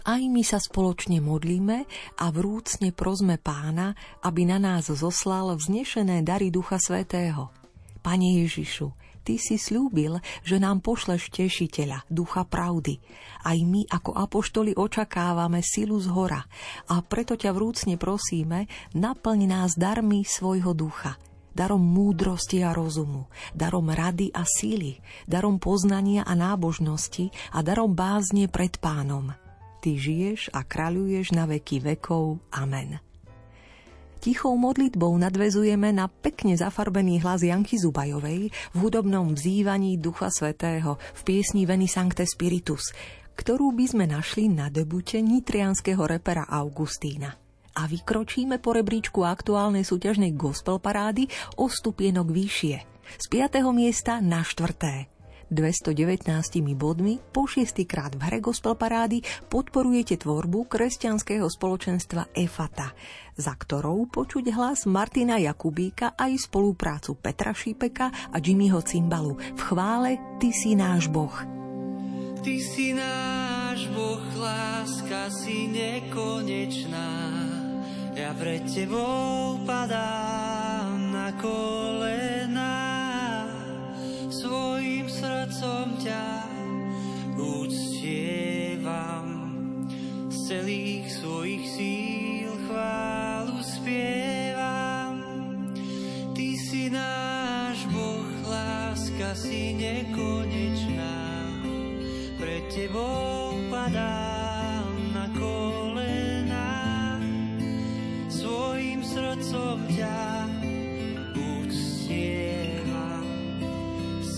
Aj my sa spoločne modlíme a vrúcne prosme Pána, aby na nás zoslal vznešené dary Ducha Svätého. Pane Ježišu, Ty si slúbil, že nám pošleš Tešiteľa, Ducha Pravdy. Aj my ako apoštoli očakávame silu zhora a preto ťa vrúcne prosíme, naplň nás darmi svojho ducha. Darom múdrosti a rozumu, darom rady a síly, darom poznania a nábožnosti a darom bázne pred Pánom. Ty žiješ a kráľuješ na veky vekov. Amen. Tichou modlitbou nadväzujeme na pekne zafarbený hlas Janky Zubajovej v hudobnom vzývaní Ducha Svätého v piesni Veni Sancte Spiritus, ktorú by sme našli na debute nitrianskeho repera Augustína. A vykročíme po rebríčku aktuálnej súťažnej gospel parády o stupienok vyššie, z 5. miesta na 4. 219 bodmi po 6-krát v hre gospel parády podporujete tvorbu kresťanského spoločenstva EFATA, za ktorou počuť hlas Martina Jakubíka aj spoluprácu Petra Šípeka a Jimmyho Cimbalu v chvále Ty si náš Boh. Ty si náš Boh, láska si nekonečná, ja pred Tebou padám na kolená. Svojím srdcom ťa uctievam, z celých svojich síl chválu spievam. Ty si náš Boh, láska si nekonečná, pred Tebou padám na kolená. Svojím srdcom ťa uctievam,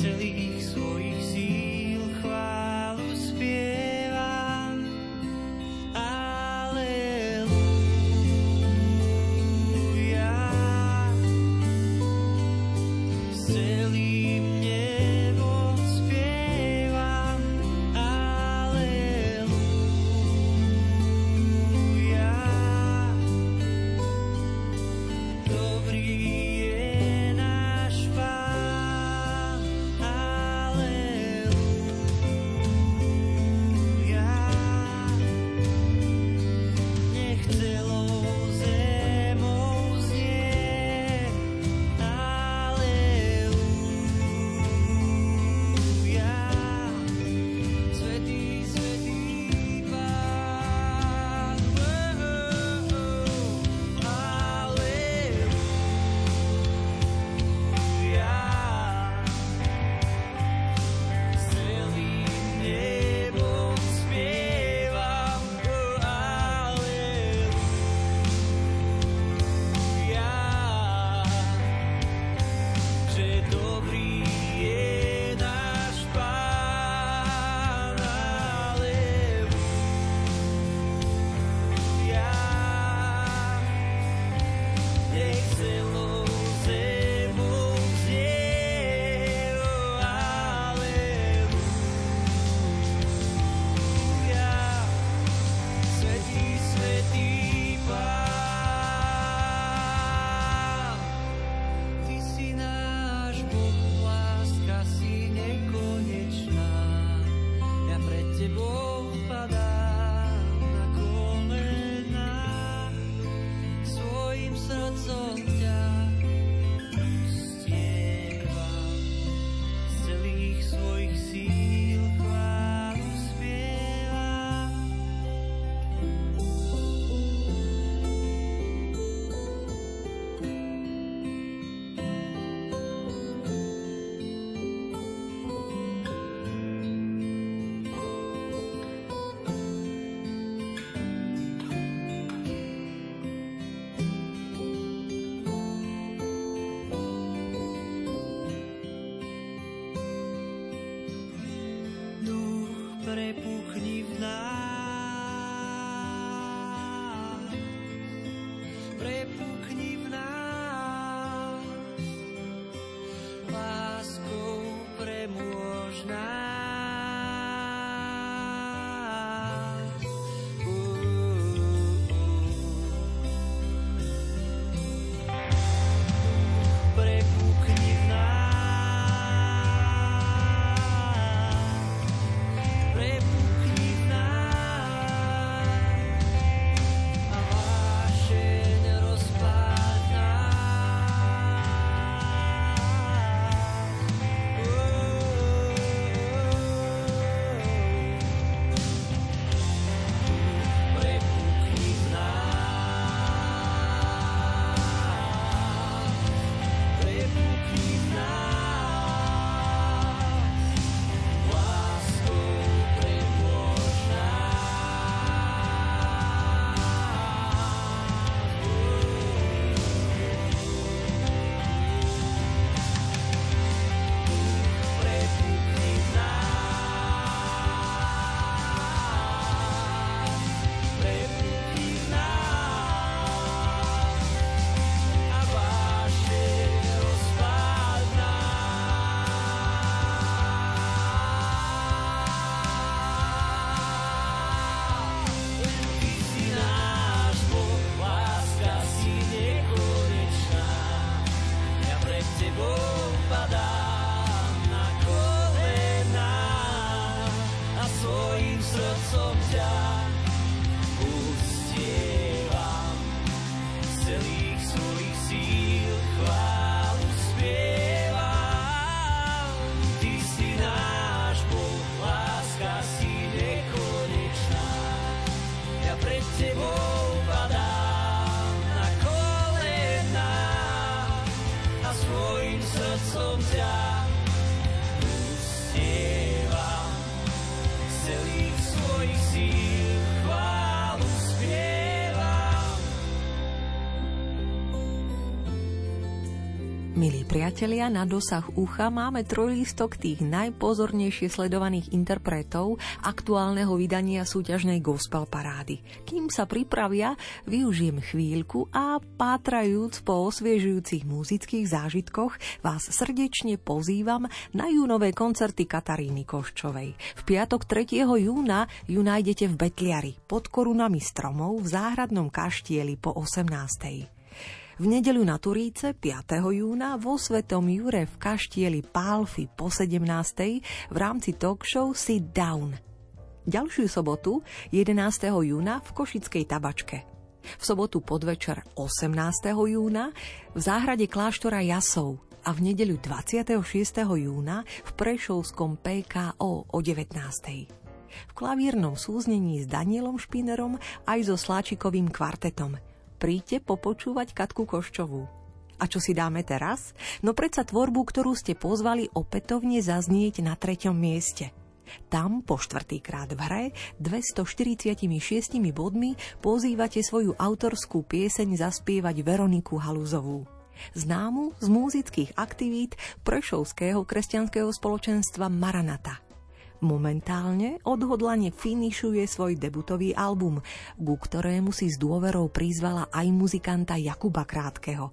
celých svojich síl chválu spievam. Aleluja. S celým nebom spievam. Aleluja. Dobrý Milí priatelia, na dosah ucha máme trojlistok tých najpozornejšie sledovaných interpretov aktuálneho vydania súťažnej gospel parády. Kým sa pripravia, využijem chvíľku a pátrajúc po osviežujúcich muzických zážitkoch vás srdečne pozývam na júnové koncerty Kataríny Koščovej. V piatok 3. júna ju nájdete v Betliari pod korunami stromov v záhradnom kaštieli po 18. V nedeľu na Turíce 5. júna vo Svetom Jure v kaštieli Pálfy po 17. v rámci talk show Sit Down. Ďalšiu sobotu 11. júna v Košickej tabačke. V sobotu podvečer 18. júna v záhrade kláštora Jasov a v nedeľu 26. júna v prešovskom PKO o 19. V klavírnom súznení s Danielom Špinerom aj so Sláčikovým kvartetom. Príďte popočúvať Katku Koščovú. A čo si dáme teraz? No predsa tvorbu, ktorú ste pozvali opätovne zaznieť na 3. mieste. Tam po štvrtýkrát v hre 246 bodmi pozývate svoju autorskú pieseň zaspievať Veroniku Haluzovú. Známu z múzických aktivít prešovského kresťanského spoločenstva Maranata. Momentálne odhodlane finišuje svoj debutový album, ku ktorému si s dôverou prizvala aj muzikanta Jakuba Krátkeho.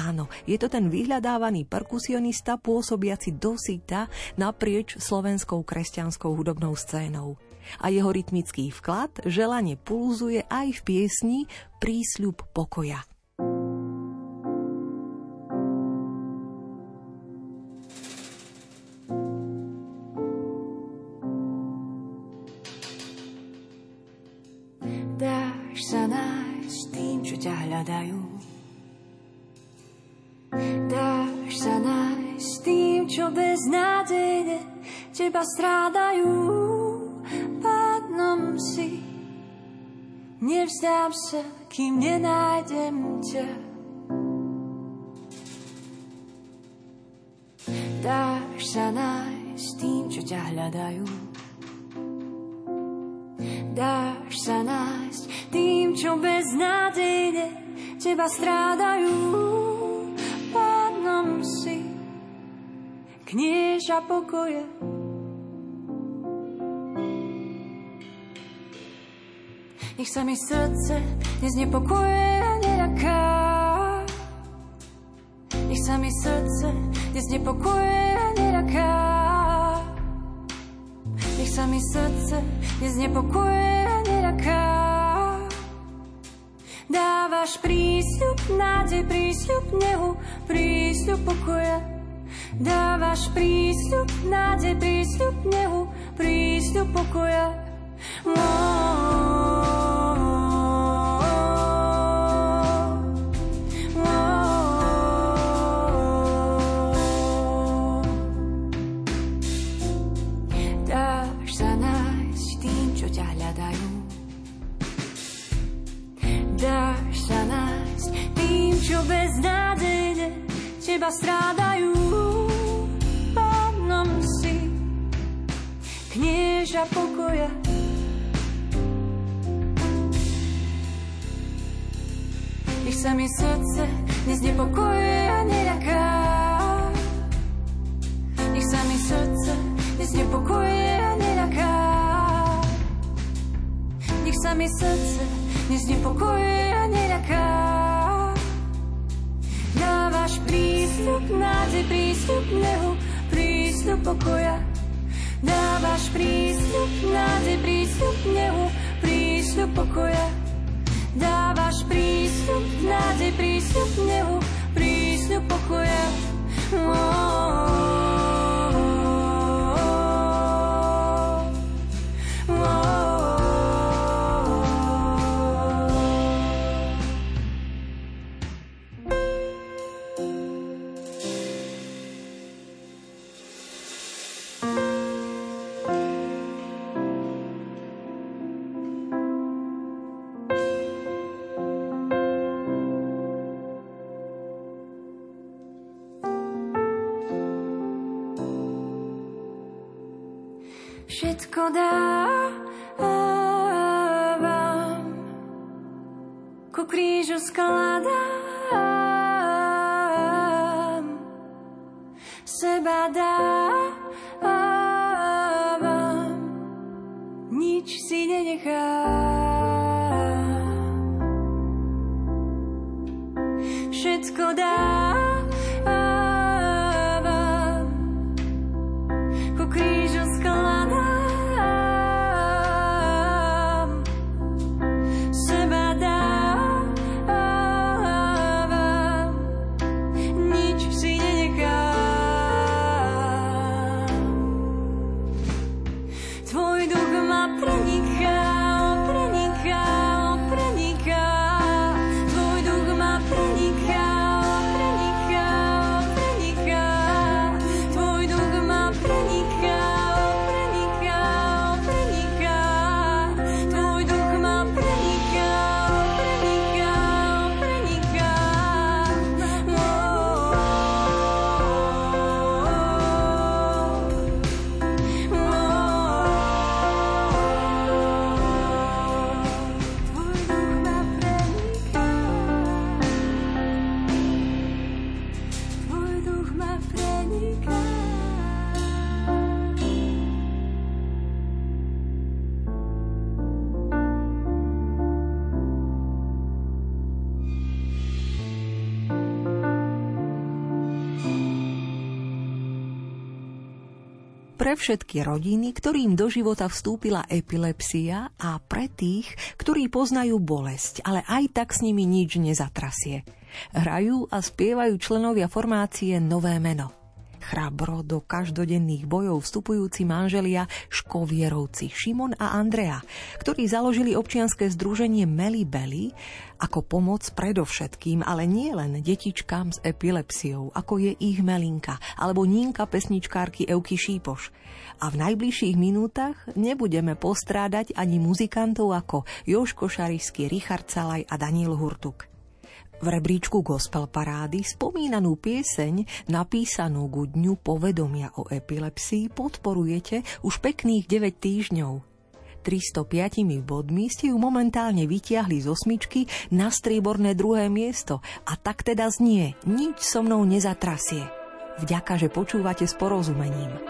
Áno, je to ten vyhľadávaný perkusionista pôsobiaci dosýta naprieč slovenskou kresťanskou hudobnou scénou. A jeho rytmický vklad želanie pulzuje aj v piesni Prísľub pokoja. Dáš sa nájsť tým, čo beznádejne teba strádajú. Pádnom si, nevzdám sa, kým nenájdem ťa. Dáš sa nájsť tým, čo ťa hľadajú. Dáš sa nájsť tým, čo beznádejne teba strádajú. Si knieža pokoja. Nech sa mi srdce neznepokoje a neraká. Nech sa mi srdce neznepokoje a neraká. Nech sa mi srdce neznepokoje a neraká. Dávaš prísľub nádej, prísľub nehu, prísľub pokoja. Dávaš prísľub nádej, prísľub nehu, prísľub pokoja. Dáš sa nájsť tým, čo ťa hľadajú. Dáš sa nájsť tým, čo beznádejne teba strádajú. Pánom si, knieža pokoja. Nech sa mi srdce neznepokoje a neraká. Nech sa mi srdce neznepokoje a neraká. Nech sa mi srdce neznepokoje a neraká. Dávaš prísľub nádej, prísľub nehu, prísľub pokoja. Dávaš prísľub nádej, prísľub nehu, prísľub pokoja. Dávaš prísľub nádej, prísľub nehu, prísľub pokoja. Všetko dávam, ku krížu skladám. seba dávam, nič si nenechám, všetko dávam, ku krížu skladám. Pre všetky rodiny, ktorým do života vstúpila epilepsia a pre tých, ktorí poznajú bolesť, ale aj tak s nimi nič nezatrasie. Hrajú a spievajú členovia formácie Nové meno. Chrabro do každodenných bojov vstupujúci manželia Škovierovci Šimon a Andrea, ktorí založili občianske združenie Melibeli ako pomoc predovšetkým, ale nie len detičkám s epilepsiou, ako je ich Melinka alebo Ninka pesničkárky Evky Šípoš. A v najbližších minútach nebudeme postrádať ani muzikantov ako Joško Šariský, Richard Salaj a Daniel Hurtuk. V rebríčku Gospel parády spomínanú pieseň, napísanú ku dňu povedomia o epilepsii, podporujete už pekných 9 týždňov. 305 bodmi ste ju momentálne vytiahli z osmičky na strieborné 2. miesto a tak teda znie, nič so mnou nezatrasie. Vďaka, že počúvate s porozumením.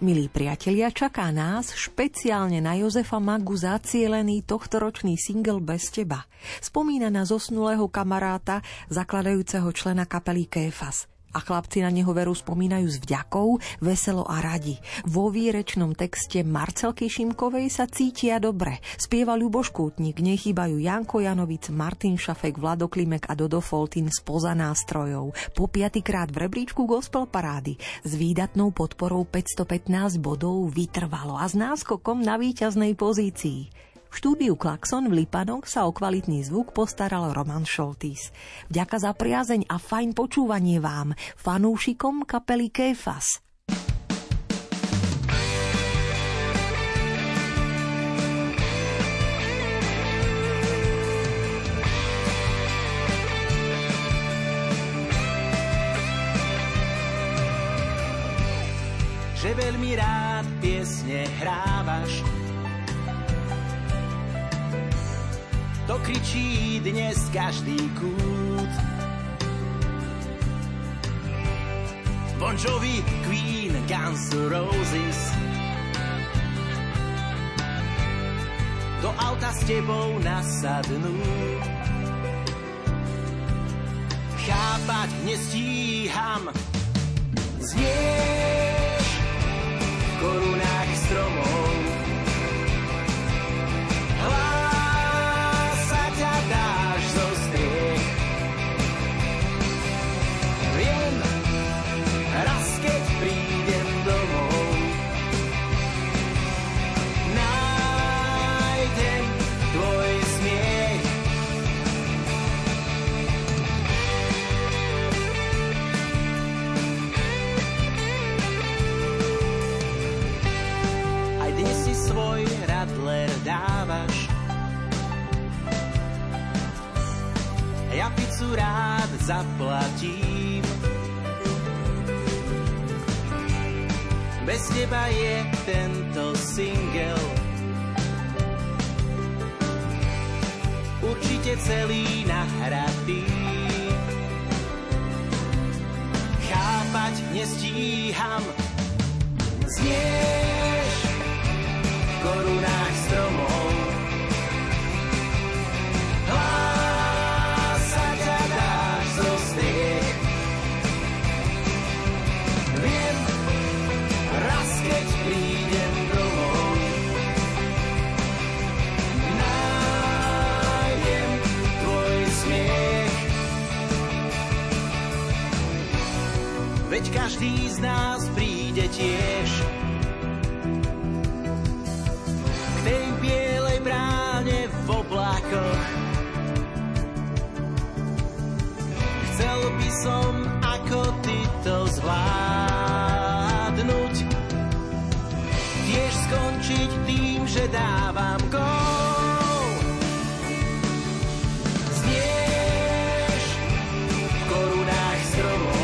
Milí priatelia, čaká nás špeciálne na Jozefa Magu zacielený tohtoročný single Bez teba. Spomína na zosnulého kamaráta, zakladajúceho člena kapely Kéfas. A chlapci na neho veru spomínajú s vďakou, veselo a radi. Vo výrečnom texte Marcelky Šimkovej sa cítia dobre. Spieva Ľuboš Kútnik, nechýbajú Janko Janovic, Martin Šafek, Vlado Klimek a Dodo Foltín spoza nástrojov. Po piatykrát v rebríčku Gospel parády s výdatnou podporou 515 bodov vytrvalo a s náskokom na víťaznej pozícii. V štúdiu Klaxon v Lipanoch sa o kvalitný zvuk postaral Roman Šoltís. Vďaka za priazeň a fajn počúvanie vám, fanúšikom kapely Kéfas. Že veľmi rád piesne hrávaš, to kričí dnes každý kút. Bon Jovi, Queen, Guns N' Roses, do auta s tebou nasadnú. Chápať nestíham. Znieš v korunách stromov. Svoj radler dávaš, ja pizzu rád zaplatím. Bez teba je tento single určite celý nahratý. Chápať nestíham. Znieš v korunách stromov. Hlása ťa dáš zo striech. Viem, raz keď prídem domov, nájdem tvoj smiech. Veď každý z nás príde tiež v oblákoch. Chcel by som ako ty to zvládnuť, tiež skončiť tým, že dávam gól. Znieš v korunách stromov.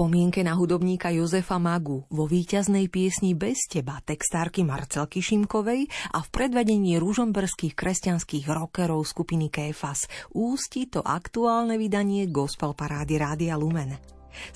Spomienke na hudobníka Jozefa Magu vo víťaznej piesni Bez teba textárky Marcelky Šimkovej a v predvedení ružomberských kresťanských rockerov skupiny Kéfas ústi to aktuálne vydanie Gospel parády Rádia Lumen.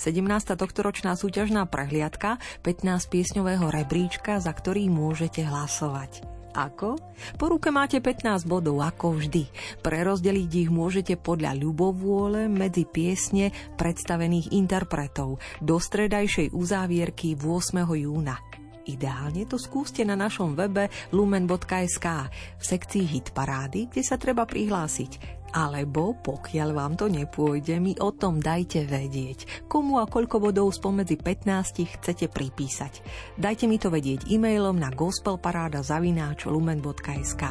17. tohtoročná súťažná prehliadka 15-piesňového rebríčka, za ktorý môžete hlasovať. Ako? Po ruke máte 15 bodov, ako vždy. Prerozdeliť ich môžete podľa ľubovôle medzi piesne predstavených interpretov do stredajšej uzávierky 8. júna. Ideálne to skúste na našom webe lumen.sk v sekcii Hitparády, kde sa treba prihlásiť. Alebo, pokiaľ vám to nepôjde, mi o tom dajte vedieť, komu a koľko bodov spomedzi 15 chcete pripísať. Dajte mi to vedieť e-mailom na gospelparada@lumen.sk.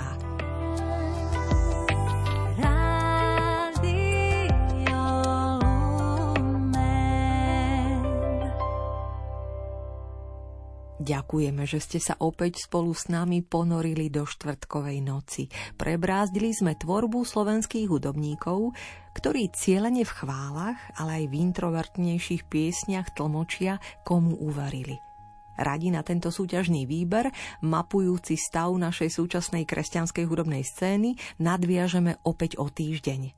Ďakujeme, že ste sa opäť spolu s nami ponorili do štvrtkovej noci. Prebrázdili sme tvorbu slovenských hudobníkov, ktorí cieľene v chválach, ale aj v introvertnejších piesniach tlmočia, komu uverili. Radi na tento súťažný výber, mapujúci stav našej súčasnej kresťanskej hudobnej scény, nadviažeme opäť o týždeň.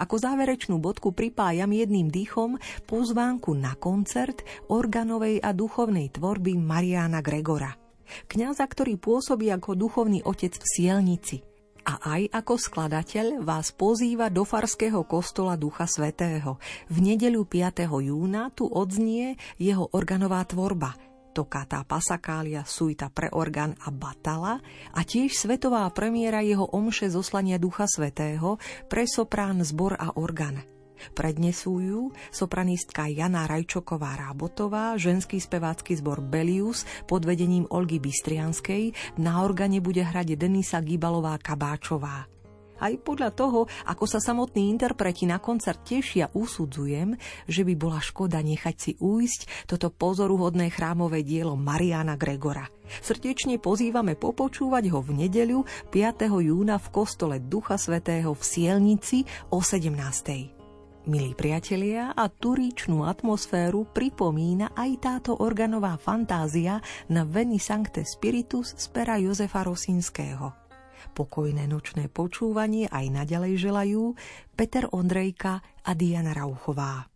Ako záverečnú bodku pripájam jedným dýchom pozvánku na koncert organovej a duchovnej tvorby Mariána Gregora, kňaza, ktorý pôsobí ako duchovný otec v Sielnici a aj ako skladateľ vás pozýva do farského kostola Ducha Svätého. V nedeľu 5. júna tu odznie jeho organová tvorba Tokata Pasakália, suita pre orgán a batala a tiež svetová premiéra jeho omše zoslania Ducha Svätého pre soprán, zbor a orgán. Prednesú ju sopranistka Jana Rajčoková-Rábotová, ženský spevácky zbor Belius pod vedením Olgy Bystrianskej, na organe bude hrať Denisa Gibalová-Kabáčová. Aj podľa toho, ako sa samotní interpreti na koncert tešia, usudzujem, že by bola škoda nechať si újsť toto pozoruhodné chrámové dielo Mariána Gregora. Srdečne pozývame popočúvať ho v nedeľu 5. júna v kostole Ducha Svätého v Sielnici o 17:00. Milí priatelia, a turičnú atmosféru pripomína aj táto organová fantázia na Veni Sancte Spiritus z pera Jozefa Rosinského. Pokojné nočné počúvanie aj naďalej želajú Peter Ondrejka a Diana Rauchová.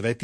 Svätý